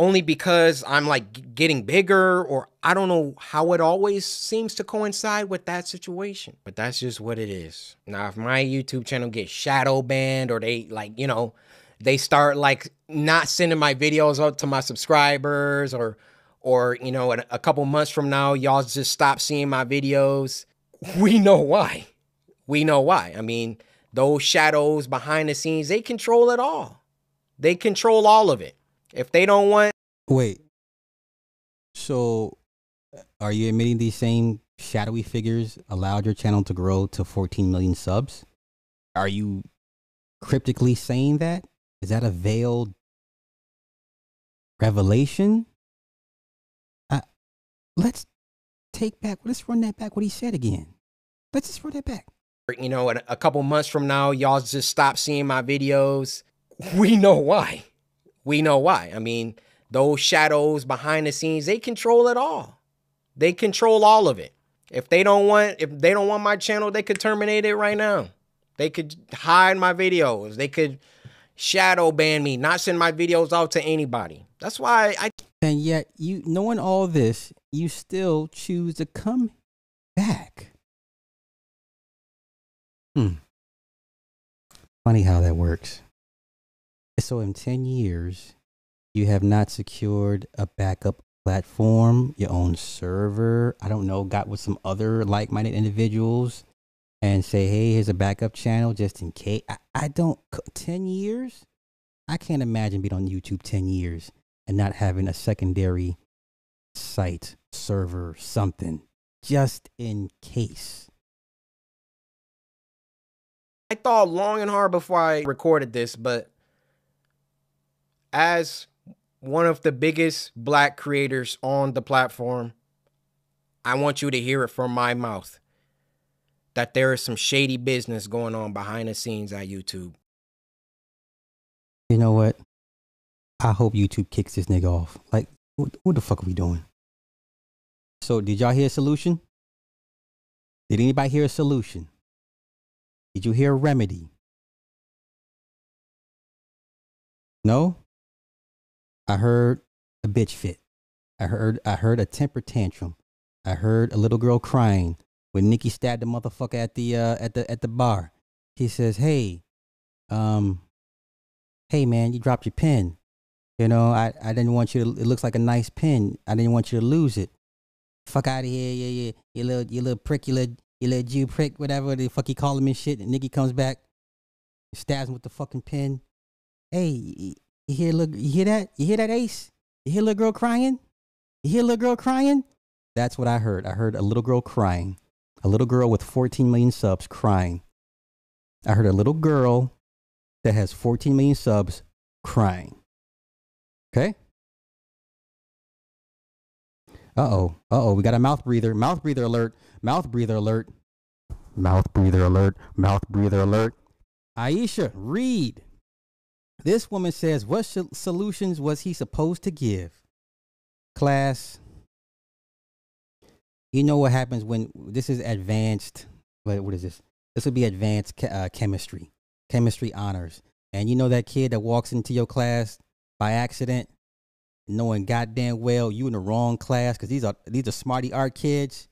only because I'm like getting bigger, or I don't know how it always seems to coincide with that situation. But that's just what it is. Now, if my YouTube channel gets shadow banned, or they like, you know, they start like not sending my videos out to my subscribers, or, or, you know, a couple months from now, y'all just stop seeing my videos. We know why. We know why. I mean, those shadows behind the scenes, they control it all. They control all of it. If they don't want... Wait. So, are you admitting these same shadowy figures allowed your channel to grow to fourteen million subs? Are you cryptically saying that? Is that a veiled revelation? Uh, let's take back, let's run that back, what he said again. Let's just run that back. You know, a couple months from now, y'all just stop seeing my videos. We know why. We know why. I mean, those shadows behind the scenes, they control it all. They control all of it. If they don't want, if they don't want my channel, they could terminate it right now. They could hide my videos. They could shadow ban me, not send my videos out to anybody. That's why I... And yet, you knowing all this, you still choose to come back. Hmm. Funny how that works. So in ten years, you have not secured a backup platform, your own server. I don't know, got with some other like-minded individuals and say, hey, here's a backup channel just in case. I, I don't, ten years? I can't imagine being on YouTube ten years and not having a secondary site, server, something, just in case. I thought long and hard before I recorded this, but as one of the biggest black creators on the platform, I want you to hear it from my mouth that there is some shady business going on behind the scenes at YouTube. You know what? I hope YouTube kicks this nigga off. Like, what, what the fuck are we doing? So, did y'all hear a solution? Did anybody hear a solution? Did you hear a remedy? No? I heard a bitch fit. I heard, I heard a temper tantrum. I heard a little girl crying when Nikki stabbed the motherfucker at the, uh, at the, at the bar. He says, hey, um, hey man, you dropped your pen. You know, I, I didn't want you to, it looks like a nice pen. I didn't want you to lose it. Fuck out of here. Yeah, yeah. You little, you little prick, you little, you little Jew prick, whatever the fuck he called him and shit. And Nikki comes back, stabs him with the fucking pen. Hey, you hear, look, you hear that? You hear that, Ace? You hear a little girl crying? You hear a little girl crying? That's what I heard. I heard a little girl crying. A little girl with fourteen million subs crying. I heard a little girl that has fourteen million subs crying. Okay? Uh-oh. Uh-oh. We got a mouth breather. Mouth breather alert. Mouth breather alert. Mouth breather alert. Mouth breather alert. Aisha, read. This woman says, what solutions was he supposed to give? Class, you know what happens when this is advanced, what is this? This would be advanced uh, chemistry, chemistry honors. And you know that kid that walks into your class by accident, knowing goddamn well you in the wrong class because these are, these are smarty art kids.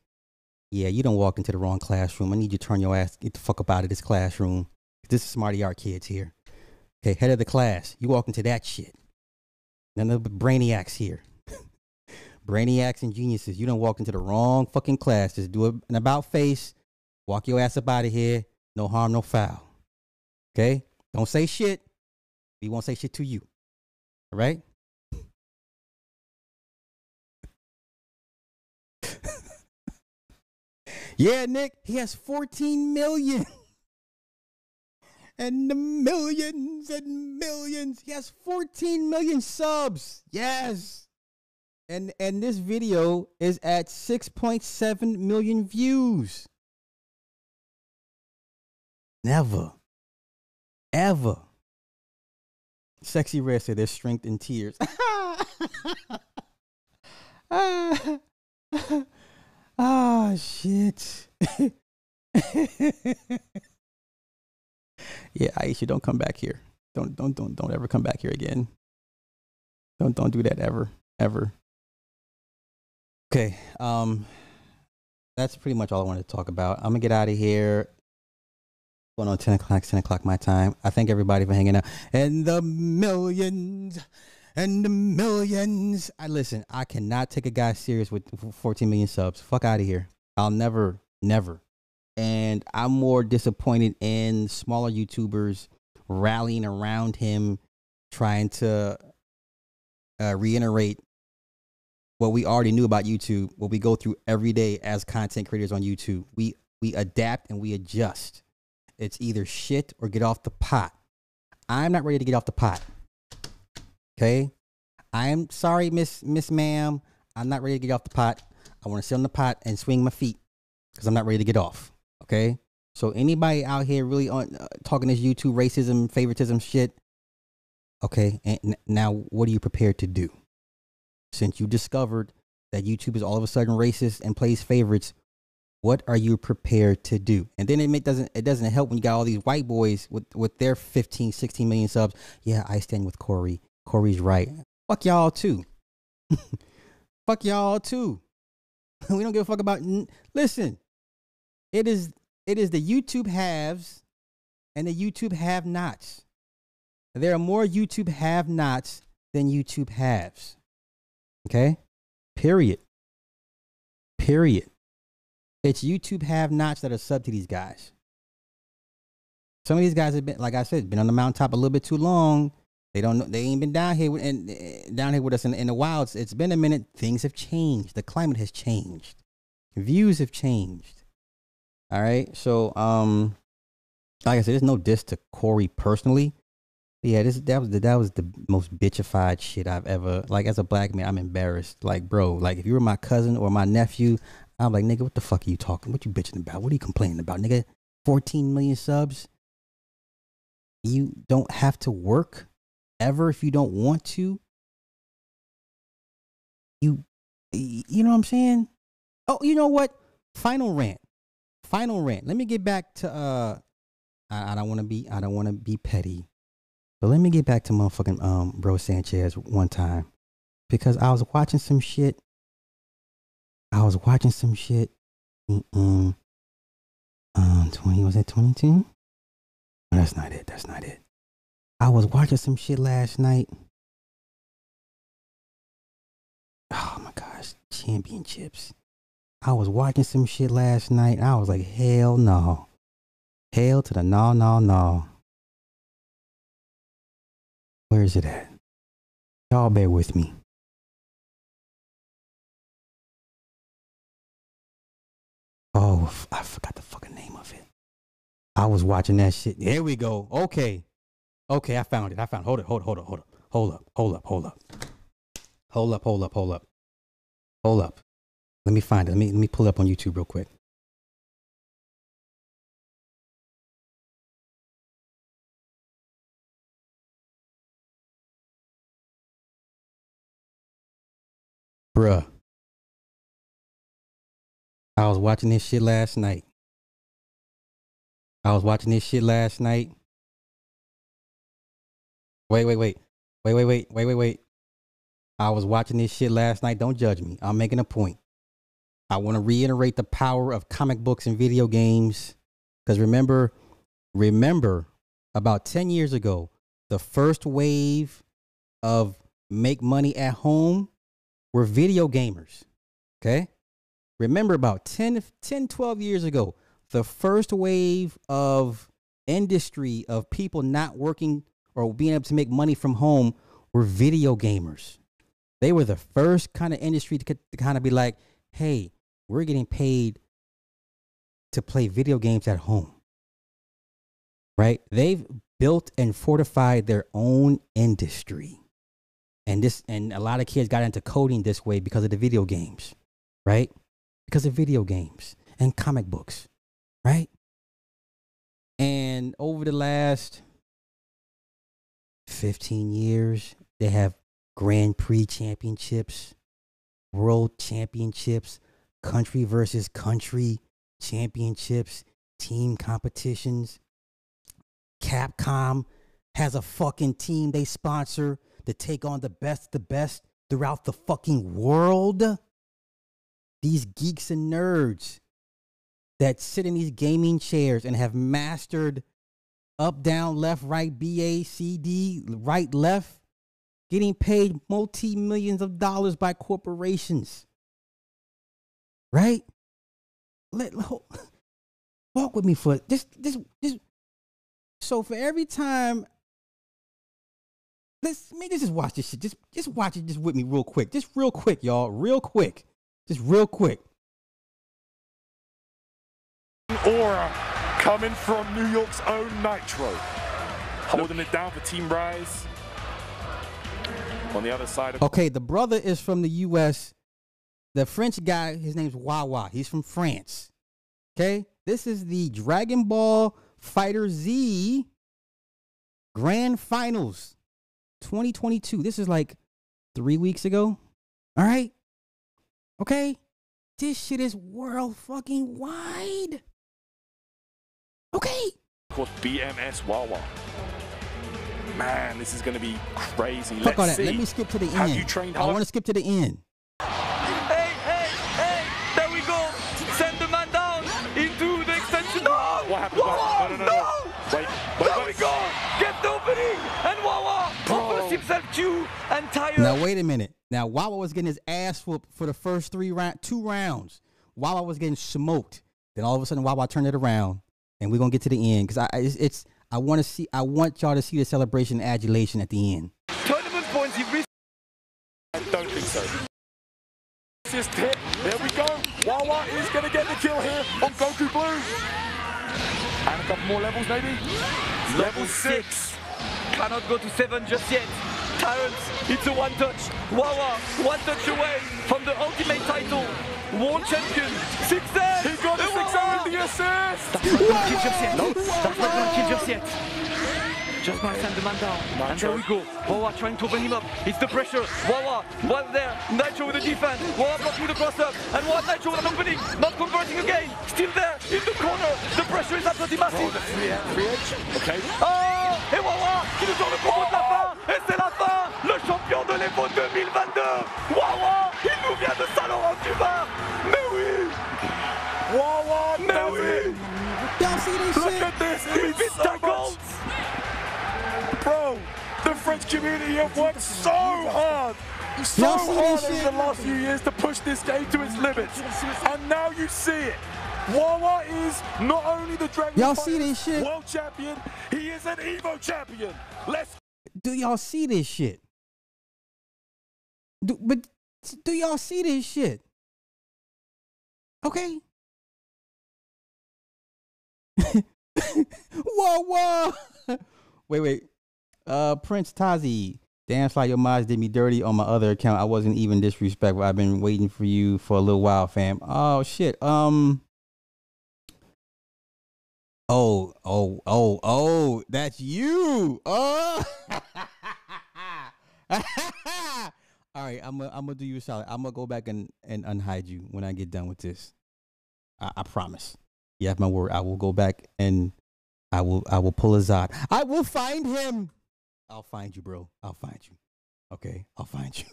Yeah, you don't walk into the wrong classroom. I need you to turn your ass, get the fuck up out of this classroom. This is smarty art kids here. Okay, head of the class, you walk into that shit. None of the brainiacs here. Brainiacs and geniuses, you don't walk into the wrong fucking class. Just do an about face, walk your ass up out of here. No harm, no foul. Okay, don't say shit. We won't say shit to you. All right? Yeah, Nick, he has fourteen million. And the millions and millions. He has fourteen million subs. Yes. And, and this video is at six point seven million views. Never. Ever. Sexy Red said there's strength in tears. Ah, oh, shit. Yeah, Aisha, don't come back here. Don't, don't, don't, don't ever come back here again. Don't, don't do that ever, ever. Okay. Um, that's pretty much all I wanted to talk about. I'm gonna get out of here. Going on ten o'clock, ten o'clock my time. I thank everybody for hanging out. And the millions and the millions. I listen, I cannot take a guy serious with fourteen million subs. Fuck out of here. I'll never, never. And I'm more disappointed in smaller YouTubers rallying around him, trying to uh, reiterate what we already knew about YouTube, what we go through every day as content creators on YouTube. We, we adapt and we adjust. It's either shit or get off the pot. I'm not ready to get off the pot. Okay? I am sorry, Miss Miss Ma'am. I'm not ready to get off the pot. I want to sit on the pot and swing my feet because I'm not ready to get off. Okay? So anybody out here really on uh, talking this YouTube racism, favoritism shit, okay? And n now what are you prepared to do? Since you discovered that YouTube is all of a sudden racist and plays favorites, what are you prepared to do? And then it doesn't it doesn't help when you got all these white boys with, with their fifteen, sixteen million subs. Yeah, I stand with Corey. Corey's right. Fuck y'all too. Fuck y'all too. We don't give a fuck about. Listen, it is it is the YouTube haves and the YouTube have nots. There are more YouTube have nots than YouTube haves. Okay? Period. Period. It's YouTube have-nots that are sub to these guys. Some of these guys have been, like I said, been on the mountaintop a little bit too long. They don't know, they ain't been down here, and uh, down here with us in, in the wilds. It's been a minute. Things have changed. The climate has changed. Views have changed. All right. So, um, like I said, there's no diss to Corey personally. But yeah, this that was the, that was the most bitchified shit I've ever. Like as a black man, I'm embarrassed. Like, bro, like if you were my cousin or my nephew. I'm like, nigga, what the fuck are you talking? What you bitching about? What are you complaining about, nigga? fourteen million subs. You don't have to work ever if you don't want to. You, you know what I'm saying? Oh, you know what? Final rant. Final rant. Let me get back to, uh, I, I don't want to be, I don't want to be petty. But let me get back to motherfucking, um, Bro Sanchez one time. Because I was watching some shit. I was watching some shit. Mm-mm. Um, twenty was that twenty-two? No, that's not it. That's not it. I was watching some shit last night. Oh my gosh, championships! I was watching some shit last night. And I was like, hell no, hell to the no, no, no. Where is it at? Y'all bear with me. Oh, I forgot the fucking name of it. I was watching that shit. There we go. Okay. Okay, I found it. I found it. Hold it. Hold it. Hold it. Hold up. Hold up. Hold up. Hold up. Hold up. Hold up. Hold up. Hold up. Let me find it. Let me, let me pull it up on YouTube real quick. Bruh. I was watching this shit last night. I was watching this shit last night. Wait, wait, wait. Wait, wait, wait, wait, wait, wait. I was watching this shit last night. Don't judge me. I'm making a point. I want to reiterate the power of comic books and video games. Because remember, remember about ten years ago, the first wave of make money at home were video gamers. Okay? Remember about ten, twelve years ago, the first wave of industry of people not working or being able to make money from home were video gamers. They were the first kind of industry to, to kind of be like, hey, we're getting paid to play video games at home. Right? They've built and fortified their own industry. And this, and a lot of kids got into coding this way because of the video games, right? Because of video games and comic books, right? And over the last fifteen years, they have Grand Prix championships, world championships, country versus country championships, team competitions. Capcom has a fucking team they sponsor to take on the best, the best throughout the fucking world. These geeks and nerds that sit in these gaming chairs and have mastered up, down, left, right, B, A, C, D, right, left, getting paid multi-millions of dollars by corporations. Right? Let, walk with me for this, this, this. So for every time, let's, I mean, let's just watch this shit. Just, just watch it just with me real quick. Just real quick, y'all. Real quick. Just real quick. Aura coming from New York's own Nitro. Holding it down for Team Rise. On the other side of okay, the brother is from the U S. The French guy, his name's Wawa. He's from France. Okay? This is the Dragon Ball Fighter Z Grand Finals twenty twenty-two. This is like three weeks ago. All right? Okay? This shit is world fucking wide. Okay. Of course, B M S Wawa. Man, this is going to be crazy. Fuck Let's all that. See. Let me skip to the Have end. You trained I hard? want to skip to the end. Hey, hey, hey. There we go. Send the man down into the extension. No. What happened? Wawa, no, no, no, no. no. Wait. Wait. There wait. we go. Get the opening. And Wawa offers himself due and tired. Now, wait a minute. Now, Wawa was getting his ass whooped for the first three round, two rounds. Wawa was getting smoked. Then all of a sudden, Wawa turned it around. And we're gonna get to the end because I it's, it's I want to see I want y'all to see the celebration and adulation at the end. Tournament points, you risk. I don't think so. Just hit. There we go. Wawa is gonna get the kill here on Goku Blue. And a couple more levels, maybe. Level, Level six. six. Cannot go to seven just yet. Tyrant, it's a one touch. Wawa, one touch away from the ultimate title. World champion, six there. He got a six out with the assist. That's not gonna kill just yet. No, that's not gonna kill just yet. Just gonna send the man down. Nitro. And there we go. Wawa trying to open him up. It's the pressure. Wawa, one there. Nitro with the defense. Wawa blocked with the cross up. And Wawa Nitro with an opening. Not converting again. Still there in the corner. The pressure is absolutely massive. Oh, okay. Oh, et Wawa qui nous sort le combo de la fin. Et c'est la fin. Le champion de l'E V O twenty twenty-two. Wawa, il nous vient de Saint-Laurent-du-Var. Mais oui. Wawa, mais oui. Look at this. It's been tackled. Bro, the French community have worked so hard, so hard over the last few years to push this game to its limits. And now you see it. Wawa is not only the Dragon Ball world champion, he is an E V O champion. Let's do y'all see this shit? Do, but do y'all see this shit? Okay. Wawa. Wait, wait. Uh, Prince Tazi, damn Sly, your mods did me dirty on my other account. I wasn't even disrespectful. I've been waiting for you for a little while, fam. Oh, shit. Um. Oh, oh, oh, oh, that's you. Oh. All right, I'm going I'm to do you a solid. I'm going to go back and, and unhide you when I get done with this. I, I promise. You have my word. I will go back and I will I will pull Azad. I will find him. I'll find you, bro. I'll find you. Okay, I'll find you.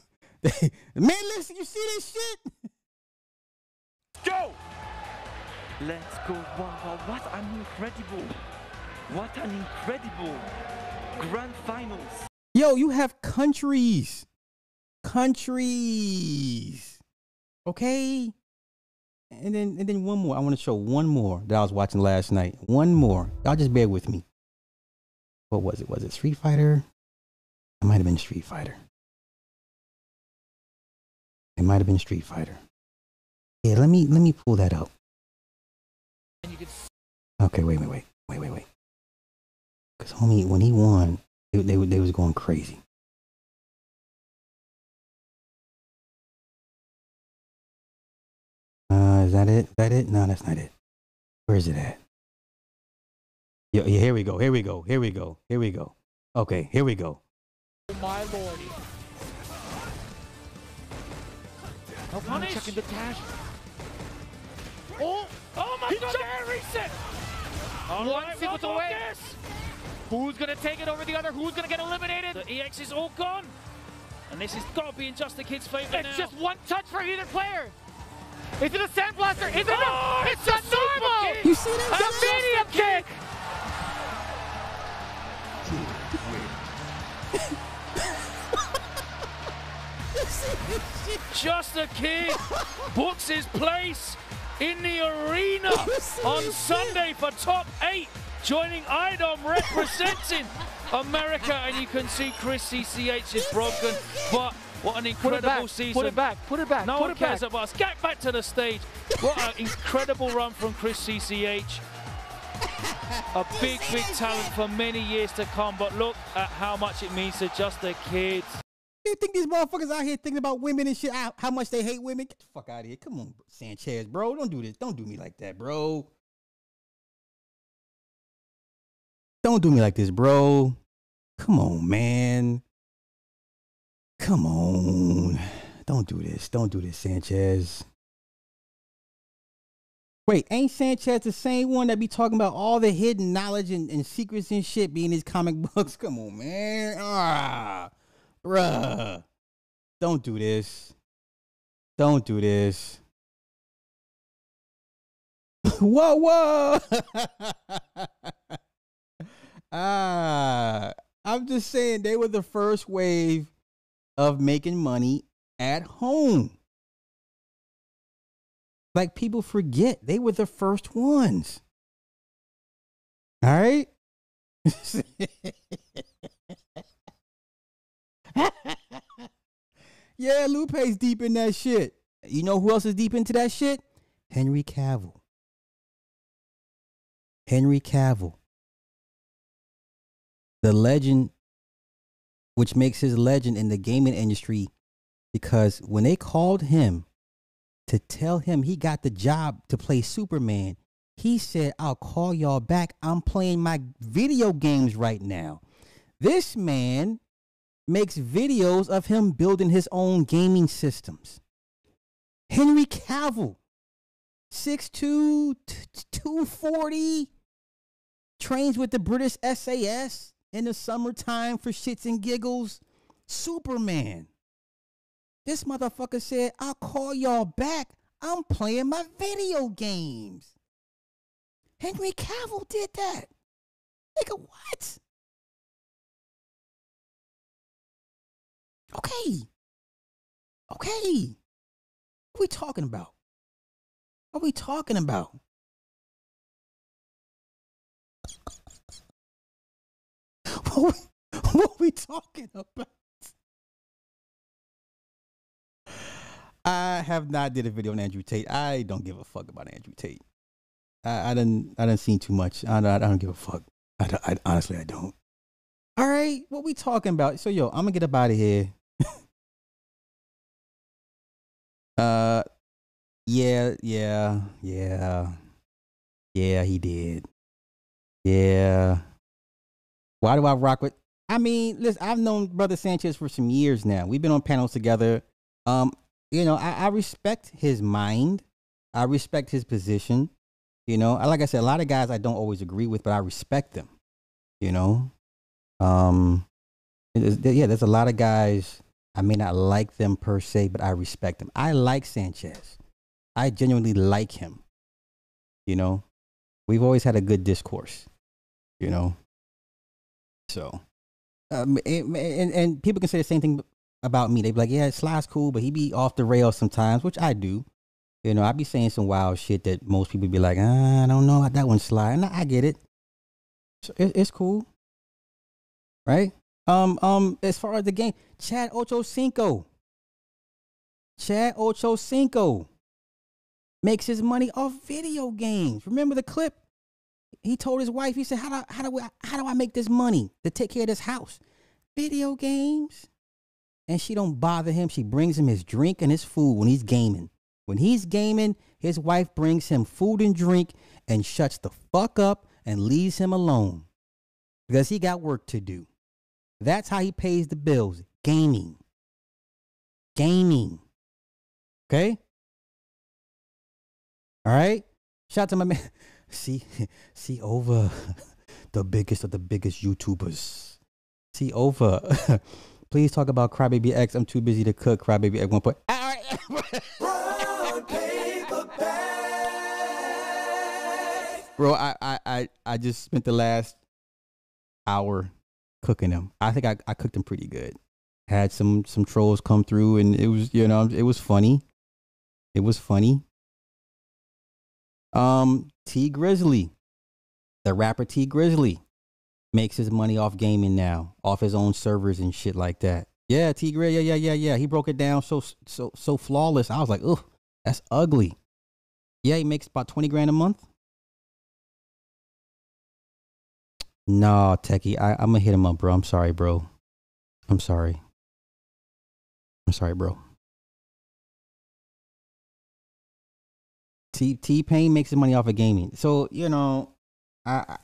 Man, listen, you see this shit? Go! Let's go. Wow, what an incredible, what an incredible grand finals. Yo, you have countries. Countries. Okay? And then and then one more. I want to show one more that I was watching last night. One more. Y'all just bear with me. What was it? Was it Street Fighter? It might have been Street Fighter. It might have been Street Fighter. Yeah, let me let me pull that out. Okay, wait, wait, wait, wait, wait, wait. Because homie, when he won, they they, they was going crazy. Is that it? Is that it? No, that's not it. Where is it at? Yeah, yeah, here we go, here we go, here we go, here we go. Okay, here we go. My lordy. Help me check in the cash. Oh, oh my he God, there he said. All One right, sequence well, away. This. Who's going to take it over the other? Who's going to get eliminated? The E X is all gone. And this has got to be in just the kid's favor it's now. It's just one touch for either player. Is it a sandblaster? Is it a... Oh, it's, it's a, a normal! Kick. You see that? A medium kick! Just a kid books his place in the arena on Sunday for top eight, joining IDOM, representing America. And you can see Chris C C H is broken, but what an incredible season. Put it back, put it back, no one cares about us. Get back to the stage. What an incredible run from Chris C C H. A big, big talent for many years to come, but look at how much it means to just the kids. You think these motherfuckers out here thinking about women and shit, how much they hate women? Get the fuck out of here. Come on, Sanchez, bro. Don't do this. Don't do me like that, bro. Don't do me like this, bro. Come on, man. Come on. Don't do this. Don't do this, Sanchez. Wait, ain't Sanchez the same one that be talking about all the hidden knowledge and, and secrets and shit being in his comic books? Come on, man. Ah. Bruh, don't do this. Don't do this. Whoa, whoa. Ah, uh, I'm just saying they were the first wave of making money at home. Like, people forget they were the first ones. All right. Yeah, Lupe's deep in that shit. You know who else is deep into that shit? Henry Cavill. Henry Cavill. The legend, which makes his legend in the gaming industry, because when they called him to tell him he got the job to play Superman, he said, I'll call y'all back. I'm playing my video games right now. This man makes videos of him building his own gaming systems. Henry Cavill, six two, two forty, trains with the British S A S in the summertime for shits and giggles. Superman. This motherfucker said, I'll call y'all back. I'm playing my video games. Henry Cavill did that. Nigga, what? Okay. Okay. What are we talking about? What are we talking about? What are we talking about? I have not did a video on Andrew Tate. I don't give a fuck about Andrew Tate. I, I didn't I didn't see too much. I, I, I don't give a fuck. I, I, honestly, I don't. All right. What we talking about? So, yo, I'm going to get up out of here. Uh, yeah, yeah, yeah, yeah. He did. Yeah. Why do I rock with? I mean, listen. I've known Brother Sanchez for some years now. We've been on panels together. Um, you know, I, I respect his mind. I respect his position. You know, like I said, a lot of guys I don't always agree with, but I respect them. You know, um, is, yeah. There's a lot of guys. I may not like them per se, but I respect them. I like Sanchez. I genuinely like him. You know, we've always had a good discourse, you know? So, um, and, and, and people can say the same thing about me. They be like, yeah, Sly's cool, but he be off the rails sometimes, which I do. You know, I be saying some wild shit that most people be like, ah, I don't know, that one's Sly. And I get it. So it, it's cool. Right? Um, um, as far as the game, Chad Ocho Cinco. Chad Ocho Cinco makes his money off video games. Remember the clip? He told his wife, he said, How do how do I how do I make this money to take care of this house? Video games. And she don't bother him. She brings him his drink and his food when he's gaming. When he's gaming, his wife brings him food and drink and shuts the fuck up and leaves him alone because he got work to do. That's how he pays the bills. Gaming. Gaming. Okay? All right? Shout out to my man. See, see over the biggest of the biggest YouTubers. See over. Please talk about Crybaby X. I'm too busy to cook Crybaby X one point. All right. Brown paper bag. Bro, I, I, I, I just spent the last hour cooking them. I think I, I cooked them pretty good. Had some some trolls come through, and it was, you know, it was funny. It was funny. Um, T Grizzly, the rapper T Grizzly, makes his money off gaming now, off his own servers and shit like that. Yeah, T Grizzly, yeah, yeah, yeah, yeah. He broke it down so so so flawless. I was like, oh, that's ugly. Yeah, he makes about twenty grand a month. Nah, Techie, I, I'm gonna hit him up, bro. I'm sorry, bro. I'm sorry. I'm sorry, bro. T T-Pain makes his money off of gaming. So, you know, I, I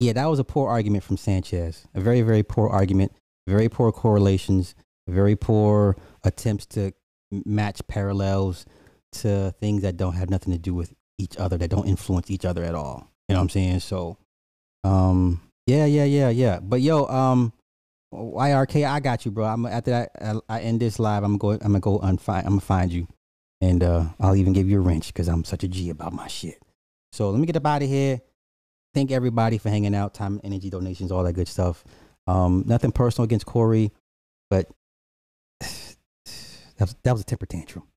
yeah, that was a poor argument from Sanchez. A very, very poor argument. Very poor correlations. Very poor attempts to match parallels to things that don't have nothing to do with each other, that don't influence each other at all. You know what I'm saying? So, um, yeah, yeah, yeah, yeah. But yo, um, Y R K, I got you, bro. I'm after that, I, I end this live. I'm going. I'm gonna go unfind. I'm gonna find you, and uh, I'll even give you a wrench because I'm such a G about my shit. So let me get up out of here. Thank everybody for hanging out, time, energy, donations, all that good stuff. Um, nothing personal against Corey, but that was, that was a temper tantrum.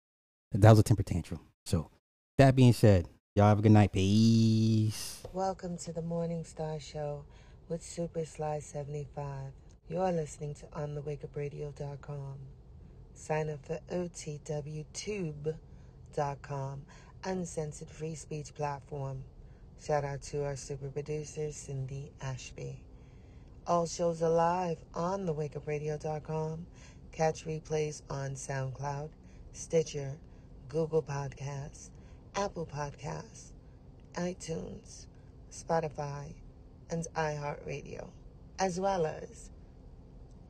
That was a temper tantrum. So that being said, y'all have a good night. Peace. Welcome to the Morning Star Show with Super Sly seventy-five. You're listening to on the wake up radio dot com. Sign up for O T W tube dot com, uncensored free speech platform. Shout out to our super producer, Cindy Ashby. All shows are live on the wake up radio dot com. Catch replays on SoundCloud, Stitcher, Google Podcasts, Apple Podcasts, iTunes, Spotify, and iHeartRadio, as well as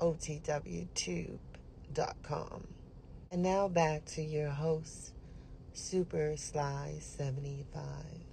O T W tube dot com. And now back to your host, Super Sly seventy-five.